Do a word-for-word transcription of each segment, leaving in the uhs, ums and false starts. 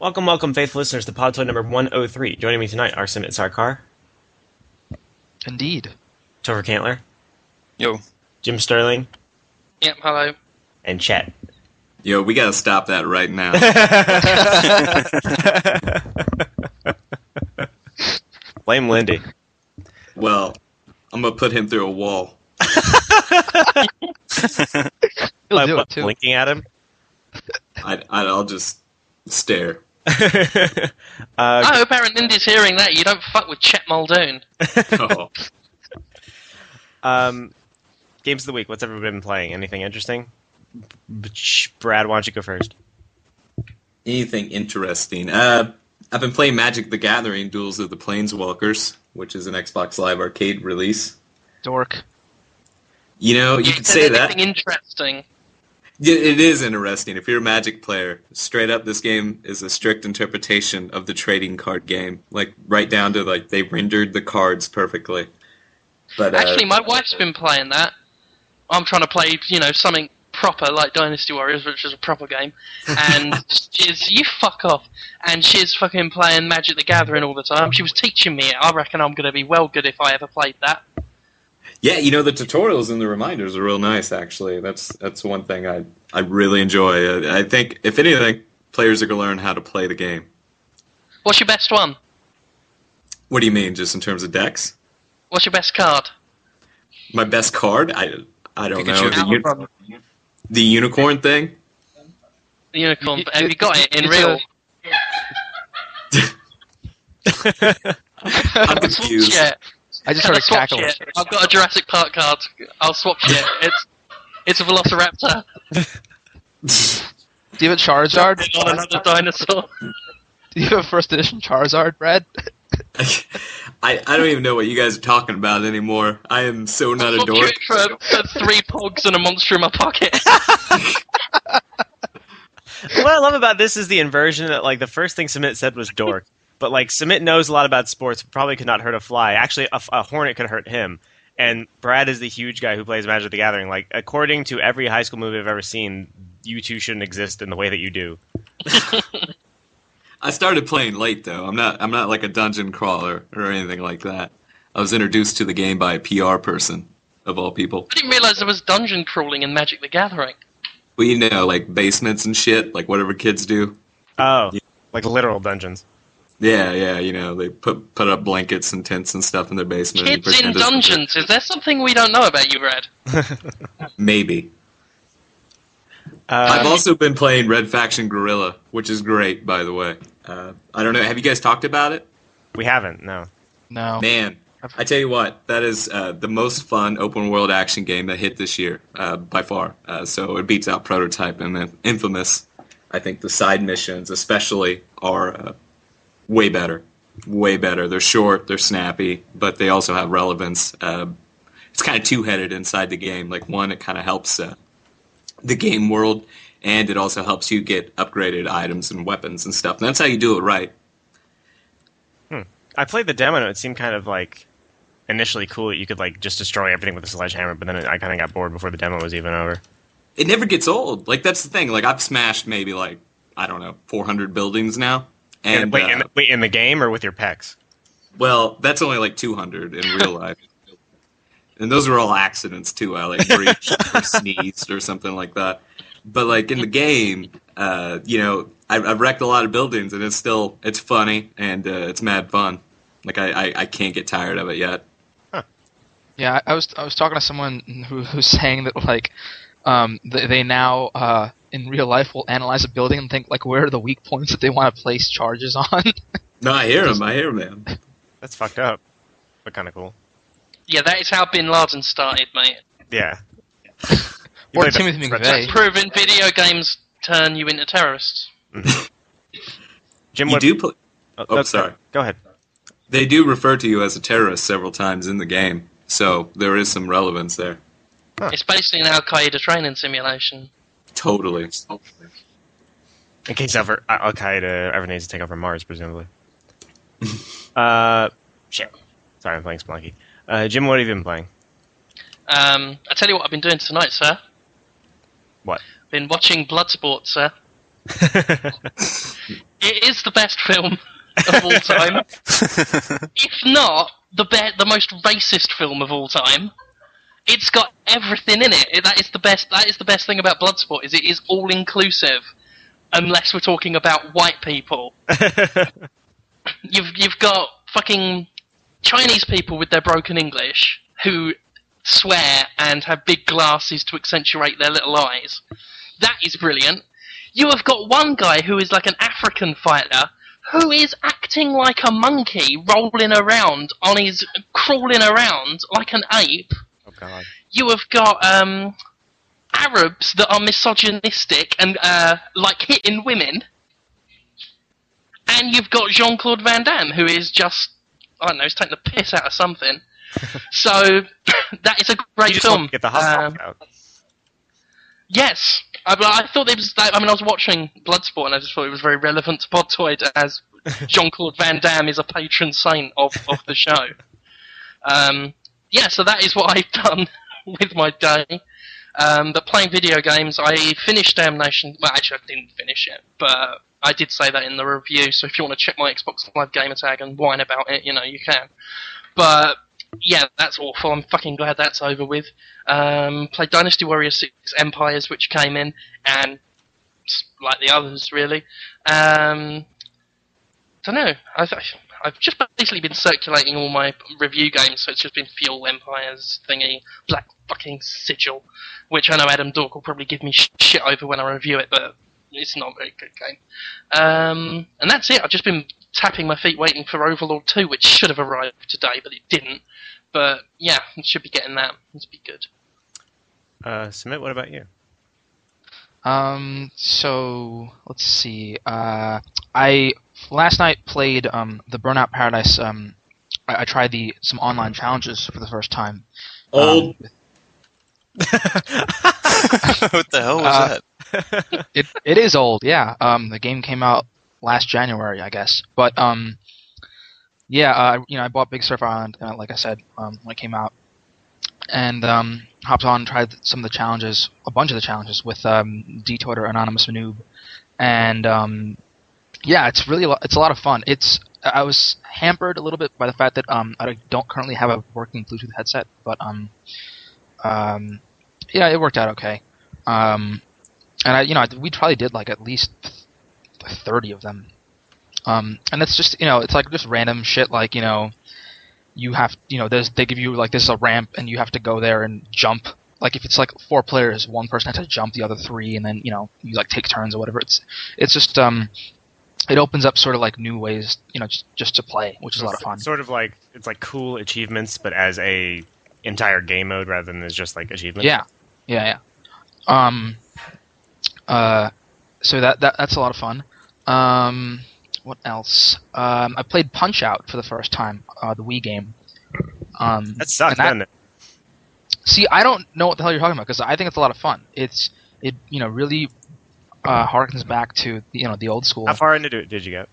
Welcome, welcome, faithful listeners, to Podtoy number one oh three. Joining me tonight are Samit Sarkar. Indeed. Topher Cantler. Yo. Jim Sterling. Yep, hello. And Chet. Yo, we gotta stop that right now. Blame Lindy. Well, I'm gonna put him through a wall. He'll By, do what, it too. Blinking at him? I, I'll just stare. uh, I hope Aaron Lindy's hearing that. You don't fuck with Chet Muldoon. Oh. um, games of the week. What's everybody been playing? Anything interesting? Brad, why don't you go first? Anything interesting? Uh, I've been playing Magic the Gathering, Duels of the Planeswalkers, which is an Xbox Live Arcade release. Dork. You know, you, you could say that. Anything interesting? It is interesting. If you're a Magic player, straight up, this game is a strict interpretation of the trading card game. Like, right down to, like, they rendered the cards perfectly. But actually, uh, my wife's been playing that. I'm trying to play, you know, something proper, like Dynasty Warriors, which is a proper game. And she's, you fuck off. And she's fucking playing Magic the Gathering all the time. She was teaching me it. I reckon I'm going to be well good if I ever played that. Yeah, you know, the tutorials and the reminders are real nice, actually. That's that's one thing I, I really enjoy. I, I think, if anything, players are going to learn how to play the game. What's your best one? What do you mean, just in terms of decks? What's your best card? My best card? I, I don't know. The, uni- the unicorn thing? The unicorn. Have you got it in real? I'm confused. Yeah. I just started cackling. Shit. I've got a Jurassic Park card. I'll swap shit. It's it's a Velociraptor. Do you have a Charizard? Not another dinosaur. Do you have a first edition Charizard, Brad? I, I don't even know what you guys are talking about anymore. I am so not I'll a dork. For, for three pogs and a monster in my pocket. What I love about this is the inversion that, like, the first thing Samit said was dork. But, like, Samit knows a lot about sports, probably could not hurt a fly. Actually, a, a hornet could hurt him. And Brad is the huge guy who plays Magic the Gathering. Like, according to every high school movie I've ever seen, you two shouldn't exist in the way that you do. I started playing late, though. I'm not, I'm not like a dungeon crawler or anything like that. I was introduced to the game by a P R person, of all people. I didn't realize there was dungeon crawling in Magic the Gathering. Well, you know, like, basements and shit, like whatever kids do. Oh, yeah. Like literal dungeons. Yeah, yeah, you know, they put put up blankets and tents and stuff in their basement. Kids in dungeons. Is there something we don't know about you, Brad? Maybe. Um, I've also been playing Red Faction Guerrilla, which is great, by the way. Uh, I don't know. Have you guys talked about it? We haven't, no. No. Man, I tell you what, that is uh, the most fun open-world action game that hit this year, uh, by far. Uh, so it beats out Prototype and Infamous. I think the side missions especially are... Uh, Way better. Way better. They're short, they're snappy, but they also have relevance. Uh, it's kind of two-headed inside the game. Like, one, it kind of helps uh, the game world, and it also helps you get upgraded items and weapons and stuff. And that's how you do it right. Hmm. I played the demo, and it seemed kind of, like, initially cool that you could, like, just destroy everything with a sledgehammer, but then it, I kind of got bored before the demo was even over. It never gets old. Like, that's the thing. Like, I've smashed maybe, like, I don't know, four hundred buildings now. And, and wait, uh, in the, wait, in the game or with your pecs? Well, that's only like two hundred in real life. And those were all accidents, too. I like breached or sneezed or something like that. But like in the game, uh, you know, I've, I've wrecked a lot of buildings and it's still, it's funny and uh, it's mad fun. Like I, I, I can't get tired of it yet. Huh. Yeah, I was I was talking to someone who who's saying that like um, they, they now... Uh, in real life, we'll analyze a building and think, like, where are the weak points that they want to place charges on? No, I hear him. I hear him, man. That's fucked up, but kind of cool. Yeah, that is how Bin Laden started, mate. Yeah. Or Timothy McVeigh. That's proven video games turn you into terrorists. Jim, you what... do pl- oh, oh, sorry. Go ahead. They do refer to you as a terrorist several times in the game, so there is some relevance there. Huh. It's basically an Al-Qaeda training simulation. Totally. In case Al Qaeda ever needs to take over Mars, presumably. uh, shit. Sorry, I'm playing Spelunky. Uh, Jim, what have you been playing? Um, I tell you what I've been doing tonight, sir. What? Been watching Bloodsport, sir. It is the best film of all time. If not, the be- the most racist film of all time. It's got everything in it. That is the best. That is the best thing about Bloodsport. Is it is all inclusive, unless we're talking about white people. you've you've got fucking Chinese people with their broken English who swear and have big glasses to accentuate their little eyes. That is brilliant. You have got one guy who is like an African fighter who is acting like a monkey, rolling around on his crawling around like an ape. Oh God! You have got um, Arabs that are misogynistic and uh, like hitting women, and you've got Jean-Claude Van Damme who is just I don't know, he's taking the piss out of something. So that is a great you just film. Want to get the hustle out. Um, yes. I, I thought it was. I mean, I was watching Bloodsport, and I just thought it was very relevant to Podtoid, as Jean-Claude Van Damme is a patron saint of, of the show. Um, yeah, so that is what I've done with my day. Um, but playing video games, I finished Damnation. Well, actually, I didn't finish it, but I did say that in the review. So if you want to check my Xbox Live gamer tag and whine about it, you know, you can. But yeah, that's awful. I'm fucking glad that's over with. Um, played Dynasty Warrior six Empires, which came in, and like the others, really. Um, I don't know. I've, I've just basically been circulating all my review games, so it's just been Fuel, Empires, thingy, Black fucking Sigil, which I know Adam Dork will probably give me shit over when I review it, but it's not a very good game. Um, and that's it. I've just been tapping my feet waiting for Overlord two, which should have arrived today, but it didn't. But yeah, I should be getting that. It should be good. Uh, Samit, what about you? Um, so, let's see. Uh, I last night played um, the Burnout Paradise. Um, I, I tried the some online challenges for the first time. Old. Um, what the hell was uh, that? it, it is old, yeah. Um, the game came out last January, I guess. But um, yeah, uh, you know, I bought Big Surf Island, uh, like I said, um, when it came out, and um, hopped on, and tried some of the challenges, a bunch of the challenges with um, D-Toter, Anonymous Manoob, and um, yeah, it's really lo- it's a lot of fun. It's I was hampered a little bit by the fact that um, I don't currently have a working Bluetooth headset, but um, um, yeah, it worked out okay. Um, and I, you know, I, we probably did like at least thirty of them, um, and that's just, you know, it's like just random shit, like, you know, you have, you know, there's they give you like this is a ramp and you have to go there and jump, like if it's like four players, one person has to jump the other three, and then, you know, you like take turns or whatever. It's it's just um it opens up sort of like new ways, you know, just, just to play, which is a lot of fun. Sort of like it's like cool achievements, but as a entire game mode rather than as just like achievements. Yeah, yeah, yeah. Um, uh, so that, that that's a lot of fun. Um, what else? Um, I played Punch-Out! For the first time, uh, the Wii game. Um, that sucks, that, doesn't it? See, I don't know what the hell you're talking about, because I think it's a lot of fun. It's, it, you know, really uh, harkens back to, you know, the old school. How far into it did you get?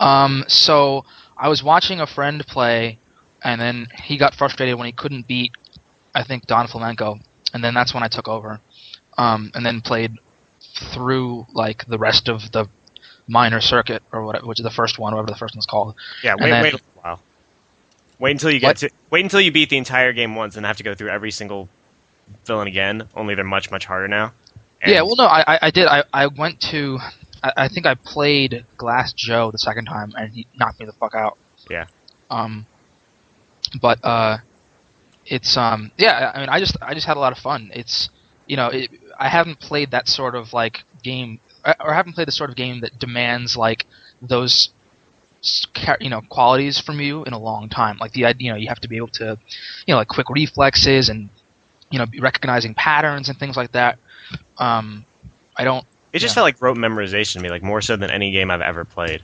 Um, so, I was watching a friend play, and then he got frustrated when he couldn't beat, I think, Don Flamenco, and then that's when I took over, um, and then played through, like, the rest of the minor circuit, or whatever, which is the first one, whatever the first one's called. Yeah, wait, then, wait a while. Wait until you get what? to wait until you beat the entire game once and have to go through every single villain again. Only they're much much harder now. And yeah, well, no, I I did. I, I went to I, I think I played Glass Joe the second time and he knocked me the fuck out. Yeah. Um. But uh, it's um yeah. I mean, I just I just had a lot of fun. It's you know it, I haven't played that sort of like game. Or I haven't played the sort of game that demands like those, you know, qualities from you in a long time. Like the you know you have to be able to, you know, like quick reflexes and, you know, recognizing patterns and things like that. Um, I don't. It just know. felt like rote memorization to me, like more so than any game I've ever played.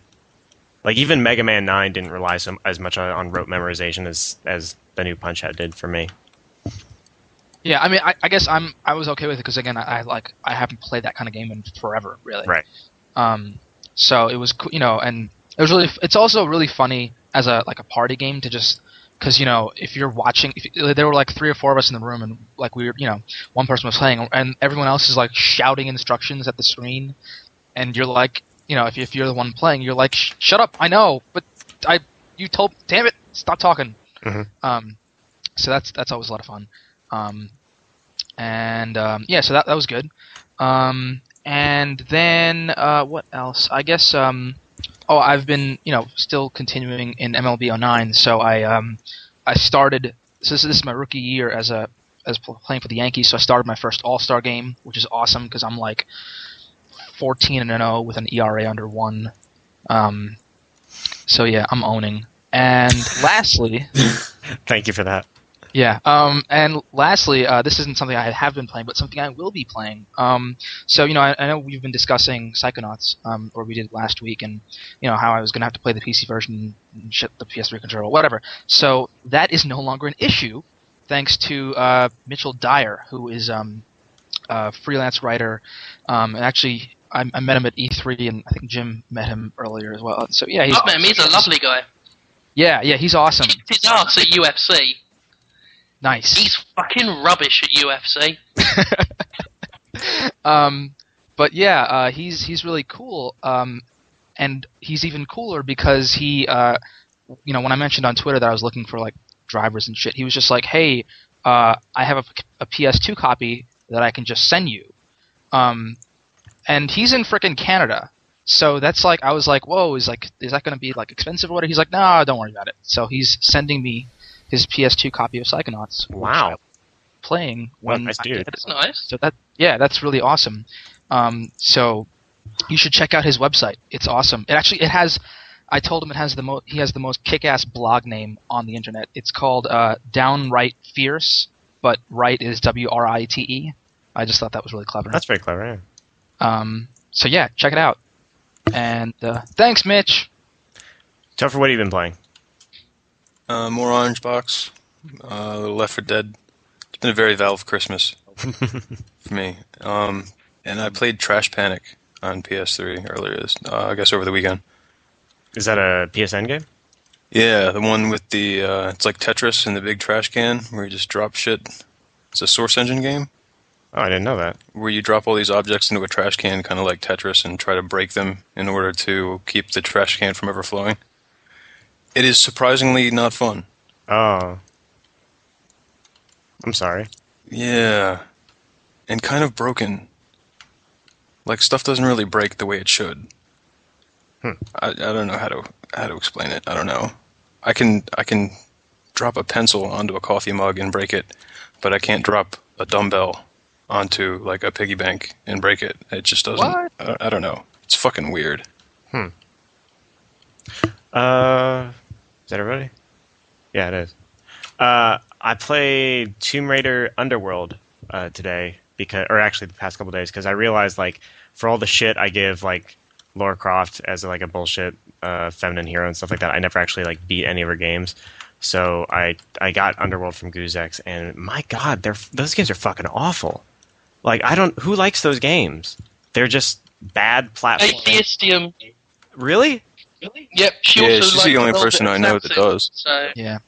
Like even Mega Man nine didn't rely so as much on, on rote memorization as as the new Punch-Out! Did for me. Yeah, I mean, I, I guess I'm. I was okay with it because again, I, I like I haven't played that kind of game in forever, really. Right. Um. So it was, you know, and it was really. It's also really funny as a like a party game to just because you know if you're watching, if, there were like three or four of us in the room, and like we were, you know, one person was playing, and everyone else is like shouting instructions at the screen, and you're like, you know, if, if you're the one playing, you're like, shut up, I know, but I, you told, damn it, stop talking. Mm-hmm. Um, so that's that's always a lot of fun. Um, and um, yeah, so that that was good. Um, and then uh, what else? I guess. Um, oh, I've been you know still continuing in M L B oh nine. So I um, I started. So this, this is my rookie year as a as playing for the Yankees. So I started my first All-Star game, which is awesome because I'm like fourteen and oh with an E R A under one. Um, so yeah, I'm owning. And lastly, thank you for that. Yeah. Um, and lastly, uh, this isn't something I have been playing, but something I will be playing. Um, so you know, I, I know we've been discussing Psychonauts, um, or we did last week, and you know how I was going to have to play the P C version, and ship the P S three controller, whatever. So that is no longer an issue, thanks to uh, Mitchell Dyer, who is um, a freelance writer, um, and actually I, I met him at E three, and I think Jim met him earlier as well. So yeah, he's, I've met him. He's a lovely guy. Yeah, yeah, he's awesome. He kicked his ass at U F C. Nice. He's fucking rubbish at U F C. um, but yeah, uh, he's he's really cool, um, and he's even cooler because he, uh, you know, when I mentioned on Twitter that I was looking for like drivers and shit, he was just like, "Hey, uh, I have a, a P S two copy that I can just send you," um, and he's in frickin' Canada. So that's like, I was like, whoa, is like, is that going to be like expensive or whatever? He's like, no, nah, don't worry about it. So he's sending me his P S two copy of Psychonauts. Wow. Playing when well, nice I dude. That's nice. So that, yeah, that's really awesome. Um, so you should check out his website. It's awesome. It actually, it has, I told him it has the most, he has the most kick-ass blog name on the internet. It's called uh, Downright Fierce, but right is W R I T E. I just thought that was really clever. That's very clever, yeah. Um, so yeah, check it out. And uh, thanks, Mitch. Topher, what have you been playing? Uh, more Orange Box, uh, Left four Dead. It's been a very Valve Christmas for me. Um, and I played Trash Panic on P S three earlier, this, uh, I guess over the weekend. Is that a P S N game? Yeah, the one with the, uh, it's like Tetris in the big trash can where you just drop shit. It's a Source Engine game. Oh, I didn't know that. Where you drop all these objects into a trash can, kind of like Tetris, and try to break them in order to keep the trash can from overflowing. It is surprisingly not fun. Oh. I'm sorry. Yeah. And kind of broken. Like, stuff doesn't really break the way it should. Hmm. I, I don't know how to how to explain it. I don't know. I can I can drop a pencil onto a coffee mug and break it, but I can't drop a dumbbell onto like a piggy bank and break it. It just doesn't. What? I, I don't know. It's fucking weird. Hmm. Uh, is that everybody? Yeah, it is. Uh, I played Tomb Raider Underworld uh, today because, or actually the past couple days, because I realized like for all the shit I give like Lara Croft as like a bullshit uh, feminine hero and stuff like that, I never actually like beat any of her games. So I I got Underworld from Guzex, and my God, they're those games are fucking awful. Like, I don't... Who likes those games? They're just bad platforms. Really? Really? Yep. She yeah, also she's the only person I know that does. So. Yeah.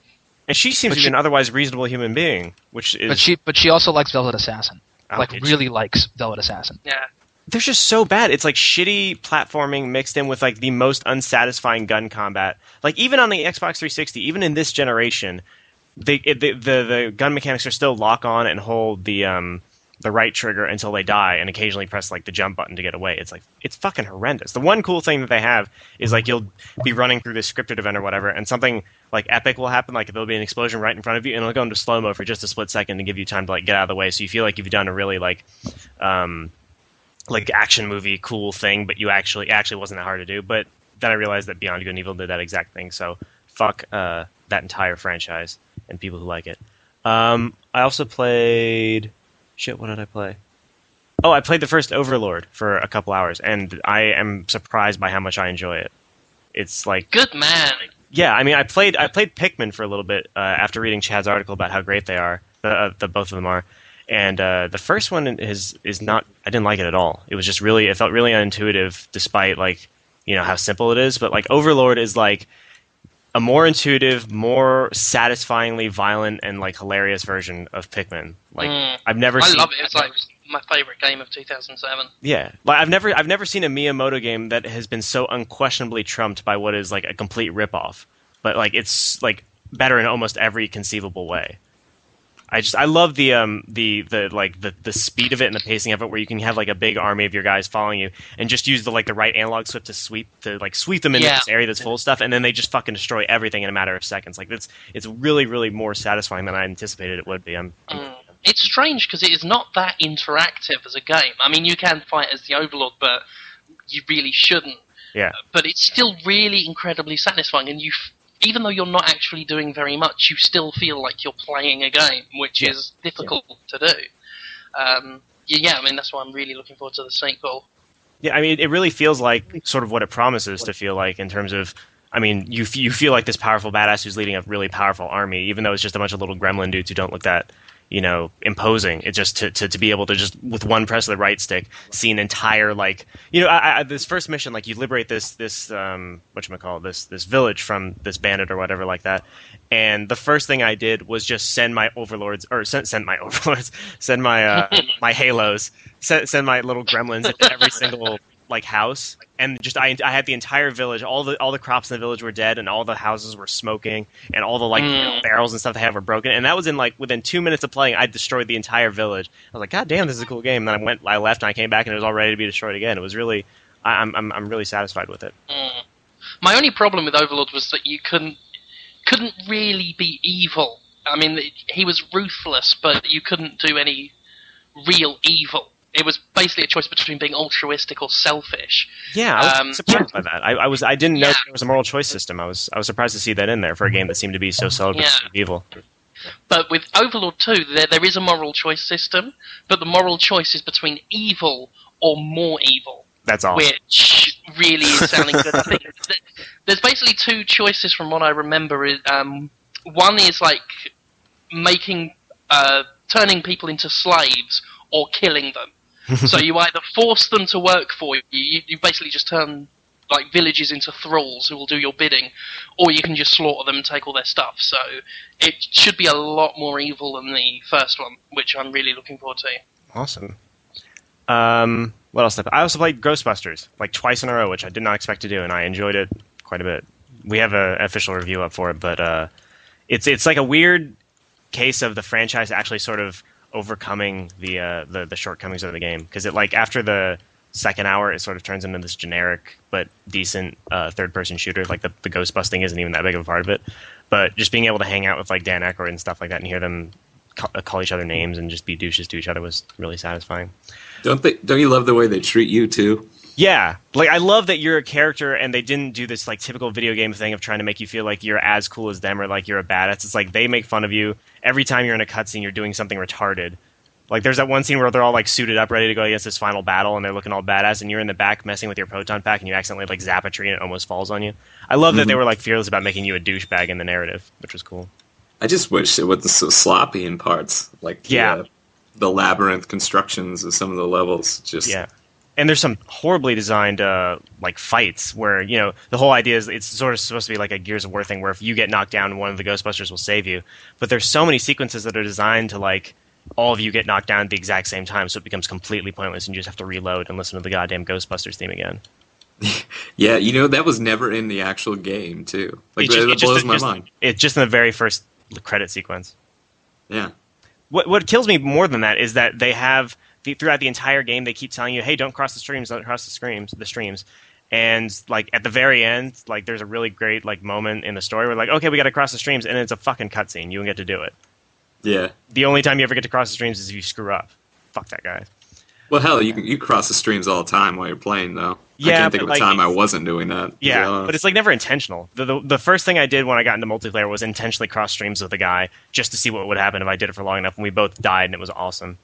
And she seems but to she, be an otherwise reasonable human being, which is... But she, but she also likes Velvet Assassin. Oh, like, really she? likes Velvet Assassin. Yeah. They're just so bad. It's like shitty platforming mixed in with like the most unsatisfying gun combat. Like, even on the Xbox three sixty, even in this generation, they, it, the, the the gun mechanics are still lock on and hold the um the right trigger until they die, and occasionally press like the jump button to get away. It's like it's fucking horrendous. The one cool thing that they have is like you'll be running through this scripted event or whatever, and something like epic will happen. Like there'll be an explosion right in front of you, and it'll go into slow mo for just a split second to give you time to like get out of the way, so you feel like you've done a really like um. like action movie cool thing, but you actually actually wasn't that hard to do. But then I realized that Beyond Good and Evil did that exact thing. So fuck uh, that entire franchise and people who like it. Um, I also played shit. What did I play? Oh, I played the first Overlord for a couple hours, and I am surprised by how much I enjoy it. It's like good man. Yeah, I mean, I played I played Pikmin for a little bit uh, after reading Chad's article about how great they are. The, uh, the both of them are. And uh, the first one is is not. I didn't like it at all. It was just really. It felt really unintuitive, despite like you know how simple it is. But like Overlord is like a more intuitive, more satisfyingly violent and like hilarious version of Pikmin. Like mm. I've never. I seen, love it. It's I've like my favorite game of two thousand seven. Yeah, like I've never I've never seen a Miyamoto game that has been so unquestionably trumped by what is like a complete ripoff, but like it's like better in almost every conceivable way. I just I love the um the the like the, the speed of it and the pacing of it, where you can have like a big army of your guys following you and just use the like the right analog stick to sweep to like sweep them into yeah. this area that's full of stuff, and then they just fucking destroy everything in a matter of seconds. Like it's it's really really more satisfying than I anticipated it would be. I'm, I'm, mm. It's strange because it is not that interactive as a game. I mean, you can fight as the Overlord, but you really shouldn't. Yeah. But it's still really incredibly satisfying, and you. F- Even though you're not actually doing very much, you still feel like you're playing a game, which yeah. is difficult yeah. to do. Um, yeah, I mean, that's why I'm really looking forward to the sequel. Yeah, I mean, it really feels like sort of what it promises to feel like in terms of, I mean, you you feel like this powerful badass who's leading a really powerful army, even though it's just a bunch of little gremlin dudes who don't look that, you know, imposing. It's just to, to, to be able to just, with one press of the right stick, see an entire, like, you know, I, I, this first mission, like, you liberate this, this um, whatchamacallit, this this village from this bandit or whatever like that, and the first thing I did was just send my overlords, or send, send my overlords, send my, uh, my halos, send, send my little gremlins into every single, like, house, and just, I, I had the entire village, all the all the crops in the village were dead, and all the houses were smoking, and all the, like, mm. you know, barrels and stuff they had were broken, and that was in, like, within two minutes of playing, I destroyed the entire village. I was like, God damn, this is a cool game, and then I went, I left, and I came back, and it was all ready to be destroyed again. It was really, I, I'm, I'm I'm really satisfied with it. Mm. My only problem with Overlord was that you couldn't, couldn't really be evil. I mean, he was ruthless, but you couldn't do any real evil. It was basically a choice between being altruistic or selfish. Yeah, I was um, surprised by that. I, I was I didn't know yeah. there was a moral choice system. I was I was surprised to see that in there for a game that seemed to be so celebratory yeah. of evil. But with Overlord two, there there is a moral choice system, but the moral choice is between evil or more evil. That's all. Which really is sounding good. I think there's basically two choices from what I remember. Um, one is like making uh, turning people into slaves or killing them. So you either force them to work for you, you, you basically just turn like villages into thralls who will do your bidding, or you can just slaughter them and take all their stuff. So it should be a lot more evil than the first one, which I'm really looking forward to. Awesome. Um, what else? I also played Ghostbusters, like twice in a row, which I did not expect to do, and I enjoyed it quite a bit. We have a, an official review up for it, but uh, it's it's like a weird case of the franchise actually sort of overcoming the, uh, the the shortcomings of the game, because it like after the second hour it sort of turns into this generic but decent uh, third person shooter. Like the, the ghost busting isn't even that big of a part of it, but just being able to hang out with like Dan Aykroyd and stuff like that and hear them ca- call each other names and just be douches to each other was really satisfying. Don't they? Don't you love the way they treat you too? Yeah, like I love that you're a character, and they didn't do this like typical video game thing of trying to make you feel like you're as cool as them or like you're a badass. It's like they make fun of you every time you're in a cutscene. You're doing something retarded. Like there's that one scene where they're all like suited up, ready to go against this final battle, and they're looking all badass, and you're in the back messing with your proton pack, and you accidentally like zap a tree, and it almost falls on you. I love mm-hmm. that they were like fearless about making you a douchebag in the narrative, which was cool. I just wish it wasn't so sloppy in parts, like yeah, the, uh, the labyrinth constructions of some of the levels. Just yeah. And there's some horribly designed uh, like fights where, you know, the whole idea is it's sort of supposed to be like a Gears of War thing where if you get knocked down, one of the Ghostbusters will save you. But there's so many sequences that are designed to like all of you get knocked down at the exact same time, so it becomes completely pointless and you just have to reload and listen to the goddamn Ghostbusters theme again. Yeah, you know, that was never in the actual game, too. Like, it just, that it blows just, my just, mind. It's just in the very first credit sequence. Yeah. What What kills me more than that is that they have... throughout the entire game, they keep telling you, "Hey, don't cross the streams, don't cross the streams, the streams." And like at the very end, like there's a really great like moment in the story where like, "Okay, we got to cross the streams," and it's a fucking cutscene. You don't get to do it. Yeah. The only time you ever get to cross the streams is if you screw up. Fuck that guy. Well, hell, you you cross the streams all the time while you're playing, though. Yeah, I can't think of a like, time I wasn't doing that. Yeah, but it's like never intentional. The, the the first thing I did when I got into multiplayer was intentionally cross streams with a guy just to see what would happen if I did it for long enough, and we both died, and it was awesome.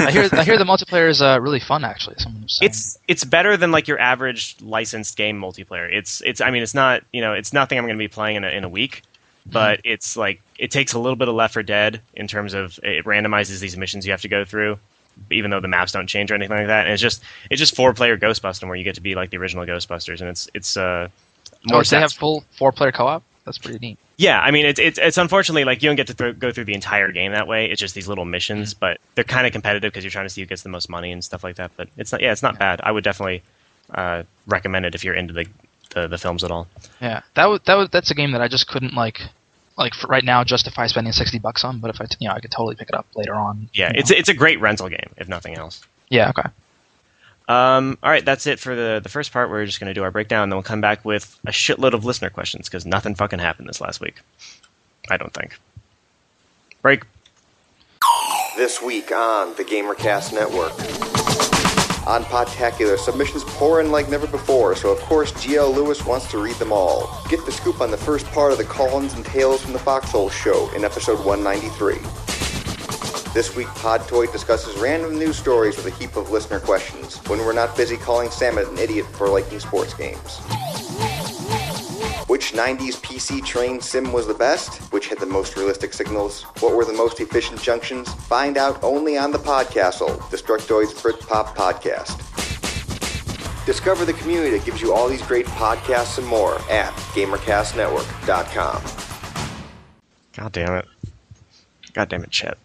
I hear I hear the multiplayer is uh, really fun, actually. It's it's better than like your average licensed game multiplayer. It's it's I mean it's not you know it's nothing I'm going to be playing in a, in a week, but mm-hmm. it's like it takes a little bit of Left four Dead in terms of it randomizes these missions you have to go through, even though the maps don't change or anything like that. And it's just it's just four player Ghostbusting where you get to be like the original Ghostbusters, and it's it's uh more. Oh, so they have full four player co op. That's pretty neat. Yeah, I mean, it's it's, it's unfortunately, like, you don't get to th- go through the entire game that way. It's just these little missions, mm-hmm. but they're kind of competitive because you're trying to see who gets the most money and stuff like that. But it's not, yeah, it's not yeah. bad. I would definitely uh, recommend it if you're into the, the the films at all. Yeah, that w- that w- that's a game that I just couldn't like. Like for right now, justify spending sixty bucks on, but if I, you know, I could totally pick it up later on. Yeah, you know. it's it's a great rental game, if nothing else. Yeah. Okay. Um. All right, that's it for the the first part. We're just going to do our breakdown, and then we'll come back with a shitload of listener questions because nothing fucking happened this last week. I don't think. Break. This week on the GamerCast Network. On Podtacular, submissions pour in like never before, so of course G L Lewis wants to read them all. Get the scoop on the first part of the Call-ins and Tales from the Foxhole show in episode one ninety-three. This week, Podtoy discusses random news stories with a heap of listener questions, when we're not busy calling Samit an idiot for liking sports games. Which nineties P C train sim was the best? Which had the most realistic signals? What were the most efficient junctions? Find out only on the Podcastle, Destructoid's Britpop podcast. Discover the community that gives you all these great podcasts and more at GamerCast Network dot com. God damn it. God damn it, Chet.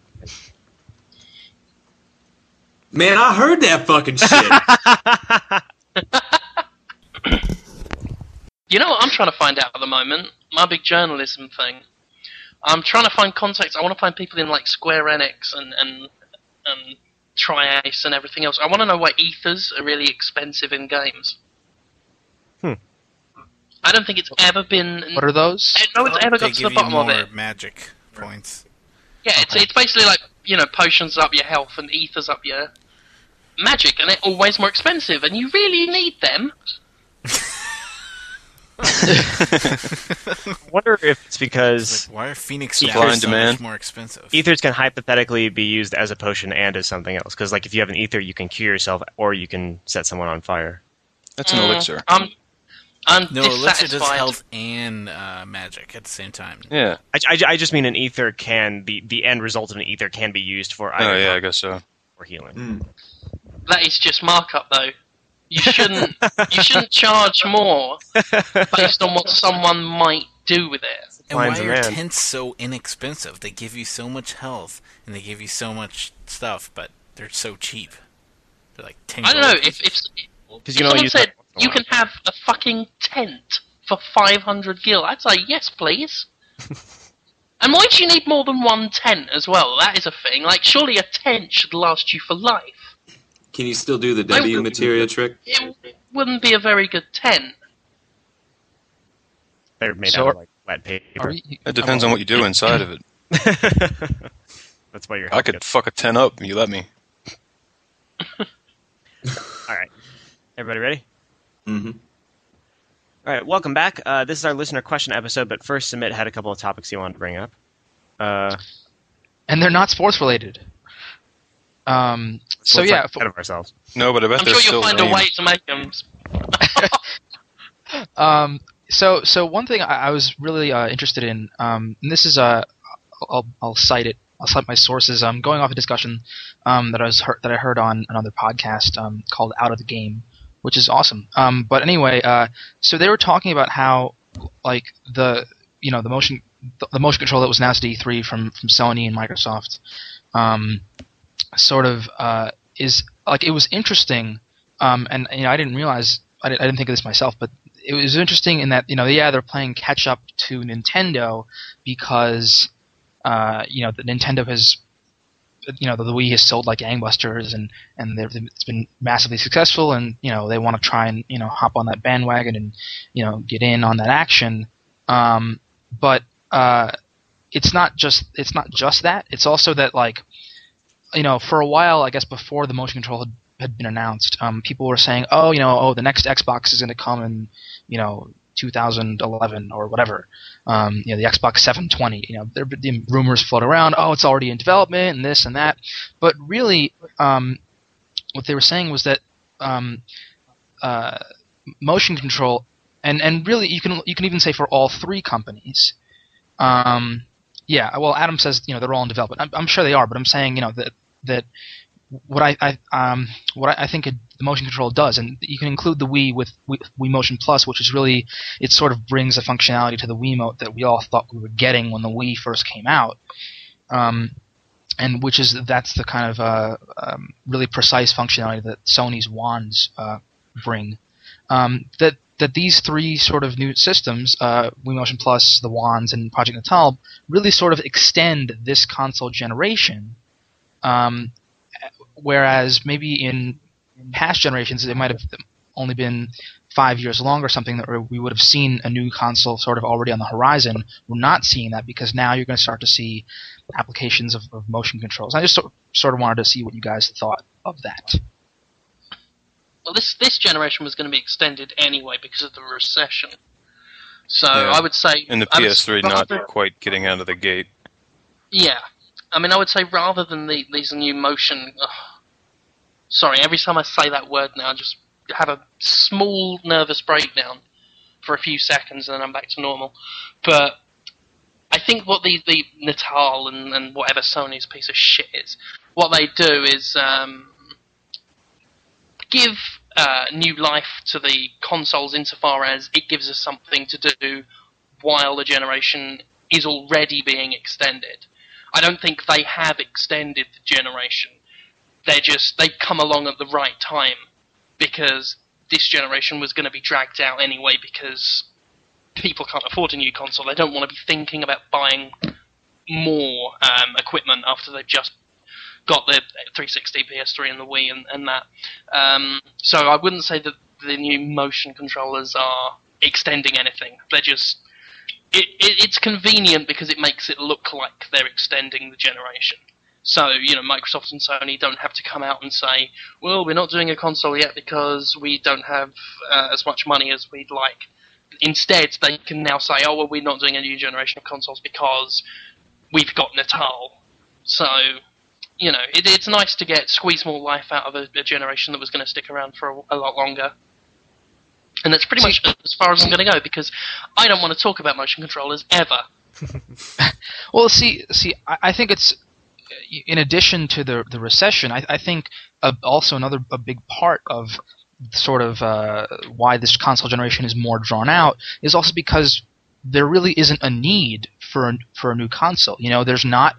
Man, I heard that fucking shit. You know what I'm trying to find out at the moment? My big journalism thing. I'm trying to find contacts. I want to find people in like Square Enix and and, and Tri-Ace and everything else. I want to know why ethers are really expensive in games. Hmm. I don't think it's ever been. What are those? No one's ever got to the bottom of it. They give you more magic points. Yeah, okay. it's it's basically like, you know, potions up your health and ethers up your magic, and they're always more expensive, and you really need them. I wonder if it's because like, why are Phoenix Ethers so much more expensive? Ethers can hypothetically be used as a potion and as something else. Because like if you have an ether, you can cure yourself, or you can set someone on fire. That's an uh, elixir. I'm, I'm no elixir does health and uh, magic at the same time. Yeah, I, I, I just mean an ether can the, the end result of an ether can be used for. Either oh yeah, I guess so. Or healing. Mm. That is just markup though. You shouldn't. You shouldn't charge more based on what someone might do with it. And why are tents so inexpensive? They give you so much health and they give you so much stuff, but they're so cheap. They're like ten. I don't know if if, if you know, someone said you can have a fucking tent for five hundred gil, I'd say yes, please. And why do you need more than one tent as well? That is a thing. Like, surely a tent should last you for life. Can you still do the W materia trick? It wouldn't be a very good tent. They're made so out of like wet paper. You, it depends on what you do inside of it. That's why you're. I could fuck a tent up. You let me. All right, everybody ready? Mm-hmm. All right, welcome back. Uh, this is our listener question episode, but first, Samit had a couple of topics he wanted to bring up, uh, and they're not sports related. Um, so, so yeah, like for, of ourselves. No, but I bet I'm sure you'll find lame. a way to make them. um, so, so one thing I, I was really uh, interested in, um, and this is uh, I'll, I'll cite it. I'll cite my sources. I'm um, going off a discussion um, that I was heard, that I heard on another podcast um, called Out of the Game, which is awesome. Um, but anyway, uh, so they were talking about how like the you know the motion the, the motion control that was announced at E three from from Sony and Microsoft. Um, Sort of uh, is like it was interesting, um, and you know I didn't realize I didn't, I didn't think of this myself, but it was interesting in that you know yeah they're playing catch up to Nintendo because uh, you know the Nintendo has you know the, the Wii has sold like gangbusters and and it's been massively successful, and you know they want to try and you know hop on that bandwagon and you know get in on that action, um, but uh, it's not just it's not just that it's also that like. You know, for a while, I guess before the motion control had, had been announced, um, people were saying, "Oh, you know, oh, the next Xbox is going to come in, you know, two thousand eleven or whatever." Um, you know, the Xbox seven twenty. You know, there the rumors float around. Oh, it's already in development and this and that. But really, um, what they were saying was that um, uh, motion control, and, and really, you can you can even say for all three companies. Um, Yeah, well, Adam says you know they're all in development. I'm, I'm sure they are, but I'm saying you know that that what I, I um what I, I think a the motion control does. And you can include the Wii with Wii Motion Plus, which is really, it sort of brings a functionality to the Wiimote that we all thought we were getting when the Wii first came out. Um, and which is, that's the kind of uh, um, really precise functionality that Sony's wands uh, bring. Um, that that these three sort of new systems, uh, Wii Motion Plus, the wands, and Project Natal, really sort of extend this console generation. Um, whereas maybe in past generations, it might have only been five years long or something that we would have seen a new console sort of already on the horizon. We're not seeing that because now you're going to start to see applications of, of motion controls. I just so, sort of wanted to see what you guys thought of that. Well, this this generation was going to be extended anyway because of the recession. So yeah. I would say... And the P S three was, not rather, quite getting out of the gate. Yeah. I mean, I would say rather than the, these new motion... Ugh, sorry, every time I say that word now, I just have a small nervous breakdown for a few seconds and then I'm back to normal. But I think what the, the Natal and, and whatever Sony's piece of shit is, what they do is um, give uh, new life to the consoles insofar as it gives us something to do while the generation is already being extended. I don't think they have extended the generation. They're just, they've come along at the right time because this generation was going to be dragged out anyway because people can't afford a new console. They don't want to be thinking about buying more um, equipment after they've just got the three sixty, P S three and the Wii and, and that. Um, so I wouldn't say that the new motion controllers are extending anything. They're just... It, it, it's convenient because it makes it look like they're extending the generation. So, you know, Microsoft and Sony don't have to come out and say, well, we're not doing a console yet because we don't have uh, as much money as we'd like. Instead, they can now say, oh, well, we're not doing a new generation of consoles because we've got Natal. So, you know, it, it's nice to get squeeze more life out of a, a generation that was going to stick around for a, a lot longer. And that's pretty much as far as I'm going to go, because I don't want to talk about motion controllers ever. Well, see, see, I, I think it's... In addition to the the recession, I, I think uh, also another a big part of sort of uh, why this console generation is more drawn out is also because there really isn't a need for a, for a new console. You know, there's not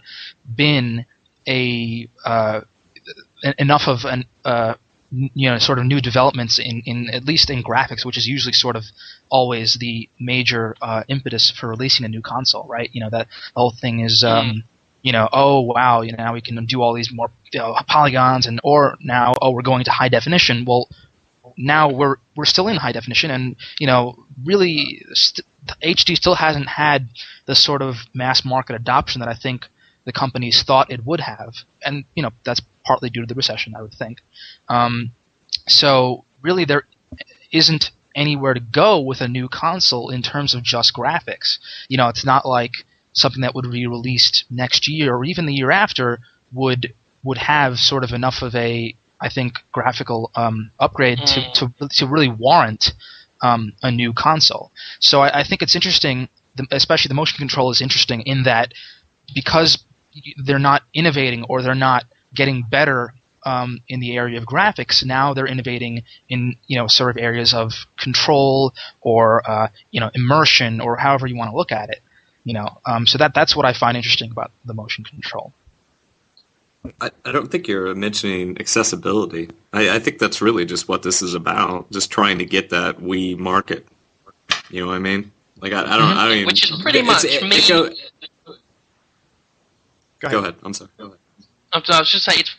been a uh, enough of an uh, you know sort of new developments in, in at least in graphics, which is usually sort of always the major uh, impetus for releasing a new console, right? You know, that the whole thing is. Um, You know, oh wow, you know, now we can do all these more you know, polygons, and or now, oh, we're going to high definition. Well, now we're we're still in high definition, and you know, really, st- H D still hasn't had the sort of mass market adoption that I think the companies thought it would have, and you know, that's partly due to the recession, I would think. Um, so really, there isn't anywhere to go with a new console in terms of just graphics. You know, it's not like something that would be released next year or even the year after would would have sort of enough of a, I think, graphical um, upgrade mm. to, to to really warrant um, a new console. So I, I think it's interesting, the, especially the motion control is interesting in that because they're not innovating or they're not getting better um, in the area of graphics. Now they're innovating in you know sort of areas of control or uh, you know immersion or however you want to look at it. You know, um, so that that's what I find interesting about the motion control. I, I don't think you're mentioning accessibility. I, I think that's really just what this is about, just trying to get that Wii market. You know what I mean? Like I, I don't, I don't even. Which is pretty much it, me. It go, go, ahead. go ahead. I'm sorry. Go ahead. I was just saying, it's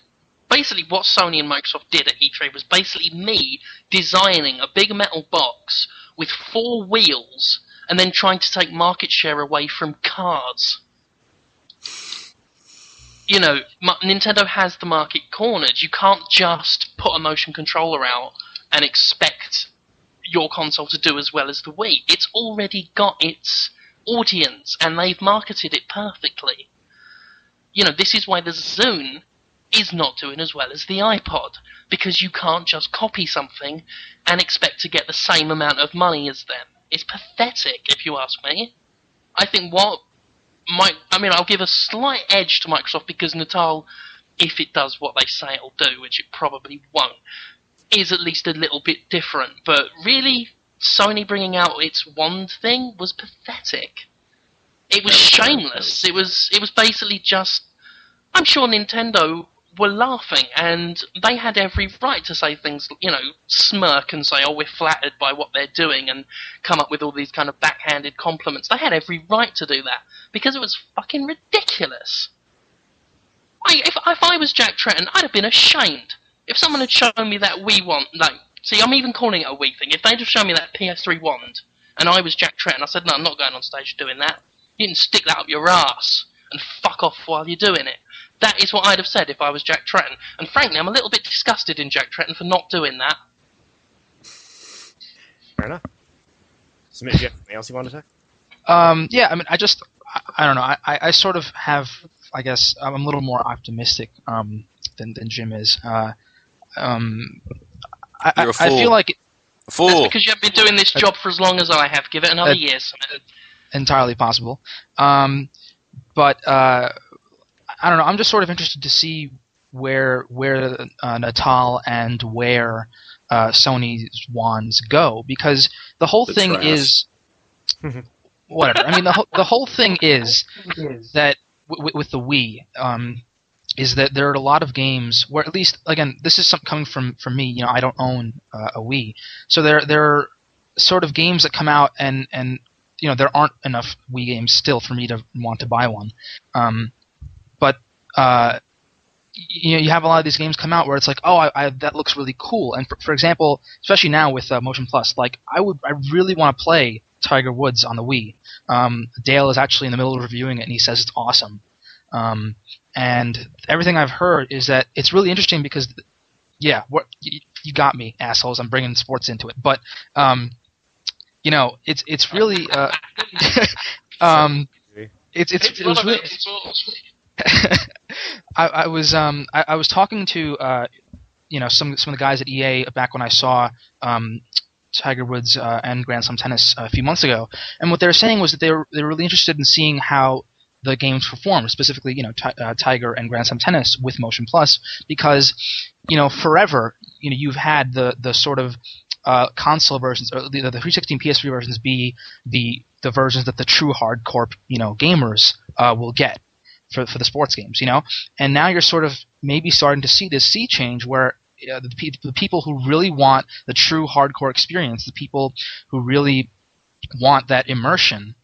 basically what Sony and Microsoft did at E three was basically me designing a big metal box with four wheels. And then trying to take market share away from cars. You know, Nintendo has the market cornered. You can't just put a motion controller out and expect your console to do as well as the Wii. It's already got its audience, and they've marketed it perfectly. You know, this is why the Zune is not doing as well as the iPod, because you can't just copy something and expect to get the same amount of money as them. It's pathetic, if you ask me. I think what... might I mean, I'll give a slight edge to Microsoft because Natal, if it does what they say it'll do, which it probably won't, is at least a little bit different. But really, Sony bringing out its wand thing was pathetic. It was shameless. It was it was basically just... I'm sure Nintendo were laughing, and they had every right to say things, you know, smirk and say, oh, we're flattered by what they're doing, and come up with all these kind of backhanded compliments. They had every right to do that, because it was fucking ridiculous. I, if, if I was Jack Tretton, I'd have been ashamed. If someone had shown me that Wii wand... Like, see, I'm even calling it a Wii thing. If they'd have shown me that P S three wand, and I was Jack Tretton, I said, no, I'm not going on stage doing that. You can stick that up your ass and fuck off while you're doing it. That is what I'd have said if I was Jack Tretton. And frankly, I'm a little bit disgusted in Jack Tretton for not doing that. Fair enough. Samit, do you have anything else you want to say? Um, yeah, I mean, I just... I, I don't know. I, I, I sort of have... I guess I'm a little more optimistic um, than, than Jim is. Uh, um, I, You're a fool. I feel like... It, fool. That's because you haven't been doing this job for as long as I have. Give it another uh, year, Samit. Entirely possible. Um, but, uh, I don't know, I'm just sort of interested to see where where uh, Natal and where uh, Sony's wands go, because the whole That's thing is... whatever. I mean, the, ho- the whole thing is that, w- with the Wii, um, is that there are a lot of games where, at least, again, this is something coming from, from me, you know, I don't own uh, a Wii, so there, there are sort of games that come out and... and you know, there aren't enough Wii games still for me to want to buy one. Um, but, uh, you know, you have a lot of these games come out where it's like, oh, I, I, that looks really cool. And for, for example, especially now with uh, Motion Plus, like, I would, I really want to play Tiger Woods on the Wii. Um, Dale is actually in the middle of reviewing it, and he says it's awesome. Um, and everything I've heard is that it's really interesting because, yeah, what you, you got me, assholes. I'm bringing sports into it. But, um... you know, it's it's really uh, um, it's it's it was really, I, I was um I, I was talking to uh you know some some of the guys at E A back when I saw um Tiger Woods uh, and Grand Slam Tennis a few months ago, and what they were saying was that they were they were really interested in seeing how the games perform, specifically you know t- uh, Tiger and Grand Slam Tennis with Motion Plus, because you know forever you know you've had the the sort of Uh, console versions, or the, the three sixty and P S three versions, be the the versions that the true hardcore, you know, gamers uh, will get for for the sports games, you know. And now you're sort of maybe starting to see this sea change where uh, the, pe- the people who really want the true hardcore experience, the people who really want that immersion,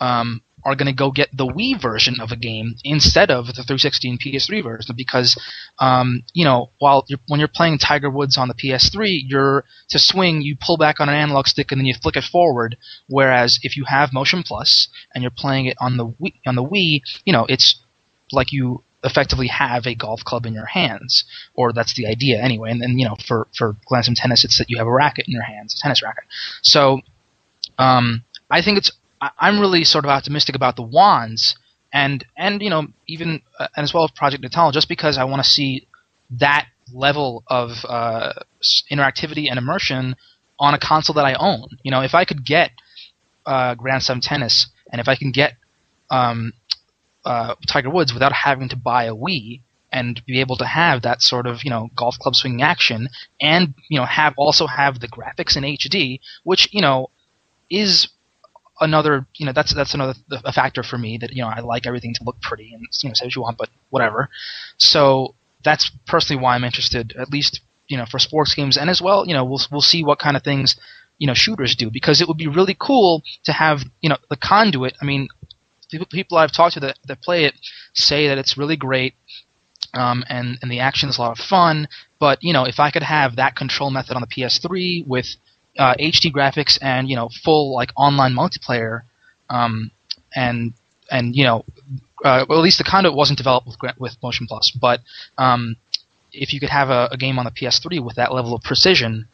um, are going to go get the Wii version of a game instead of the three sixty and P S three version, because um, you know, while you're, when you're playing Tiger Woods on the P S three, you're to swing, you pull back on an analog stick and then you flick it forward. Whereas if you have Motion Plus and you're playing it on the Wii, on the Wii, you know, it's like you effectively have a golf club in your hands, or that's the idea anyway. And then you know, for for Grand Slam Tennis, it's that you have a racket in your hands, a tennis racket. So um, I think it's. I'm really sort of optimistic about the wands, and and you know even uh, and as well as Project Natal, just because I want to see that level of uh, interactivity and immersion on a console that I own. You know, if I could get uh, Grand Slam Tennis, and if I can get um, uh, Tiger Woods without having to buy a Wii, and be able to have that sort of you know golf club swing action, and you know have also have the graphics in H D, which you know is Another, you know, that's that's another th- a factor for me, that you know I like everything to look pretty and you know say what you want, but whatever. So that's personally why I'm interested, at least you know for sports games, and as well, you know, we'll we'll see what kind of things you know shooters do, because it would be really cool to have you know the Conduit. I mean, people, people I've talked to that, that play it say that it's really great, um, and and the action is a lot of fun. But you know, if I could have that control method on the P S three with Uh, H D graphics and you know full like online multiplayer, um, and and you know uh, well, at least the Conduit wasn't developed with with Motion Plus, but um, if you could have a, a game on the P S three with that level of precision,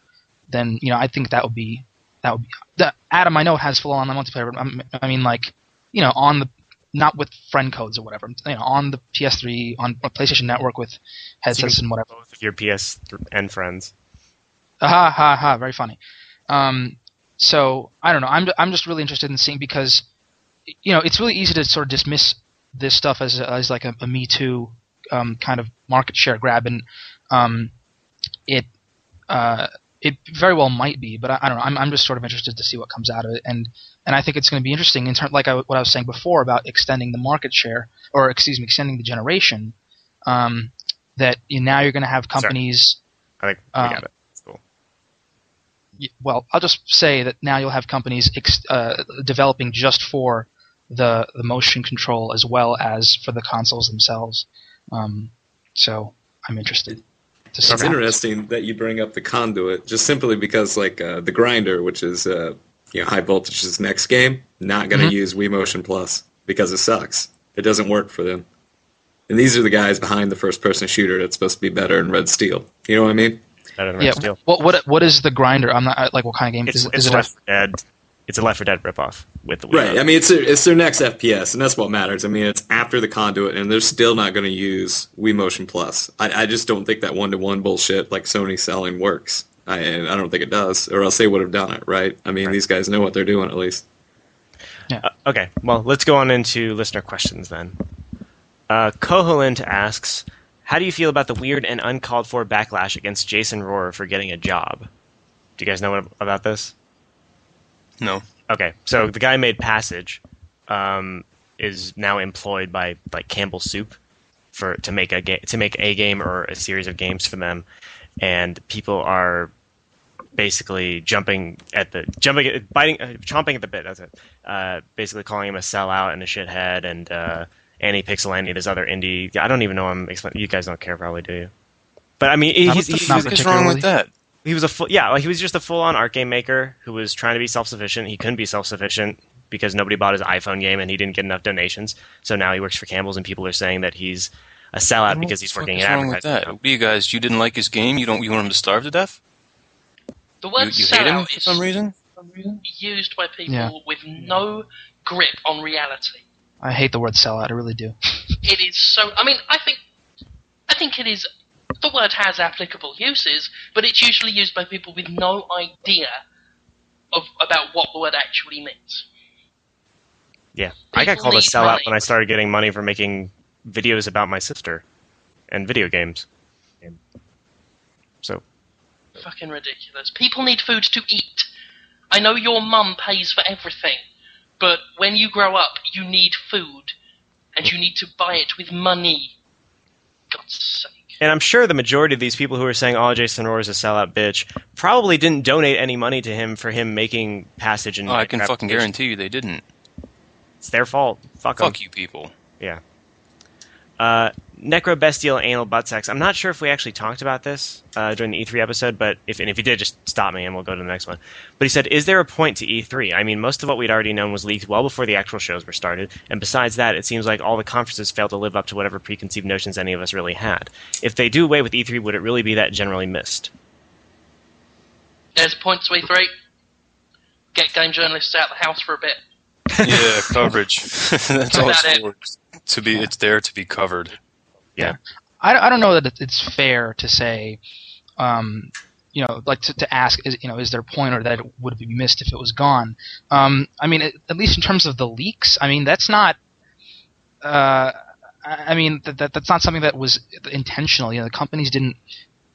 then you know I think that would be that would be the, Adam, I know it has full online multiplayer, but I'm, I mean like you know on the not with friend codes or whatever, you know on the P S three on, on PlayStation Network with headsets so and whatever. Both of your P S and friends. Ha ha ha! Very funny. Um, so I don't know. I'm I'm just really interested in seeing, because you know it's really easy to sort of dismiss this stuff as as like a, a Me Too um, kind of market share grab, and um, it uh, it very well might be, but I, I don't know. I'm I'm just sort of interested to see what comes out of it, and and I think it's going to be interesting in terms like I, what I was saying before about extending the market share, or excuse me, extending the generation. Um, that you, now you're going to have companies. Sorry. I think we um, got it. That's cool. Y- well, I'll just say that now you'll have companies ex- uh, developing just for the the motion control as well as for the consoles themselves. Um, so I'm interested. It's interesting that you bring up the Conduit, just simply because, like, uh, the Grinder, which is uh, you know, High Voltage's next game, not going to mm-hmm. use Wii Motion Plus because it sucks. It doesn't work for them. And these are the guys behind the first-person shooter that's supposed to be better in Red Steel. You know what I mean? Better than Red yeah. Steel. What what what is the Grinder? I'm not like what kind of game it's, is, it's is it? Left four Dead. It's a Left four Dead ripoff with the Wii right. Mode. I mean, it's their, it's their next F P S, and that's what matters. I mean, it's after the Conduit, and they're still not going to use Wii Motion Plus. I, I just don't think that one-to-one bullshit like Sony selling works. I and I don't think it does, or else they would have done it, right? I mean, right. These guys know what they're doing at least. Yeah. Uh, okay. Well, let's go on into listener questions then. Uh, Koholint asks, how do you feel about the weird and uncalled-for backlash against Jason Rohrer for getting a job? Do you guys know about this? No. Okay, so the guy made Passage, um, is now employed by like Campbell Soup for to make a ga- to make a game or a series of games for them, and people are basically jumping at the jumping at, biting uh, chomping at the bit. That's it. Uh, basically calling him a sellout and a shithead and. Uh, Annie Pixelani, this other indie. I don't even know. I'm explaining. You guys don't care, probably, do you? But I mean, he's, he's, he's what's wrong with that? He was a full, yeah, like he was just a full-on art game maker who was trying to be self-sufficient. He couldn't be self-sufficient because nobody bought his iPhone game and he didn't get enough donations. So now he works for Campbell's, and people are saying that he's a sellout because he's working in advertising. What's wrong with that? What do you guys? You didn't like his game. You don't. You want him to starve to death? The word you, you sellout hate him for some reason. Used by people yeah. with no grip on reality. I hate the word sellout, I really do. It is so... I mean, I think I think it is... The word has applicable uses, but it's usually used by people with no idea of about what the word actually means. Yeah. People I got called a sellout money. When I started getting money for making videos about my sister and video games. So... Fucking ridiculous. People need food to eat. I know your mum pays for everything. But when you grow up, you need food, and you need to buy it with money. God's sake. And I'm sure the majority of these people who are saying, oh, Jason Rohrer's a sellout bitch, probably didn't donate any money to him for him making Passage and... Oh, I can fucking guarantee you they didn't. It's their fault. Fuck them. Fuck you people. Yeah. Uh, Necrobestial Anal Butt Sex. I'm not sure if we actually talked about this uh, during the E three episode, but if and if you did, just stop me and we'll go to the next one. But he said, is there a point to E three? I mean, most of what we'd already known was leaked well before the actual shows were started, and besides that, it seems like all the conferences failed to live up to whatever preconceived notions any of us really had. If they do away with E three, would it really be that generally missed? There's a point to E three. Get game journalists out of the house for a bit. Yeah, coverage. That's all it's to be. It's there to be covered. Yeah, I, I don't know that it's fair to say, um, you know, like to, to ask, is, you know, is there a point or that it would be missed if it was gone? Um, I mean, it, at least in terms of the leaks, I mean, that's not. Uh, I mean, that, that that's not something that was intentional. You know, the companies didn't,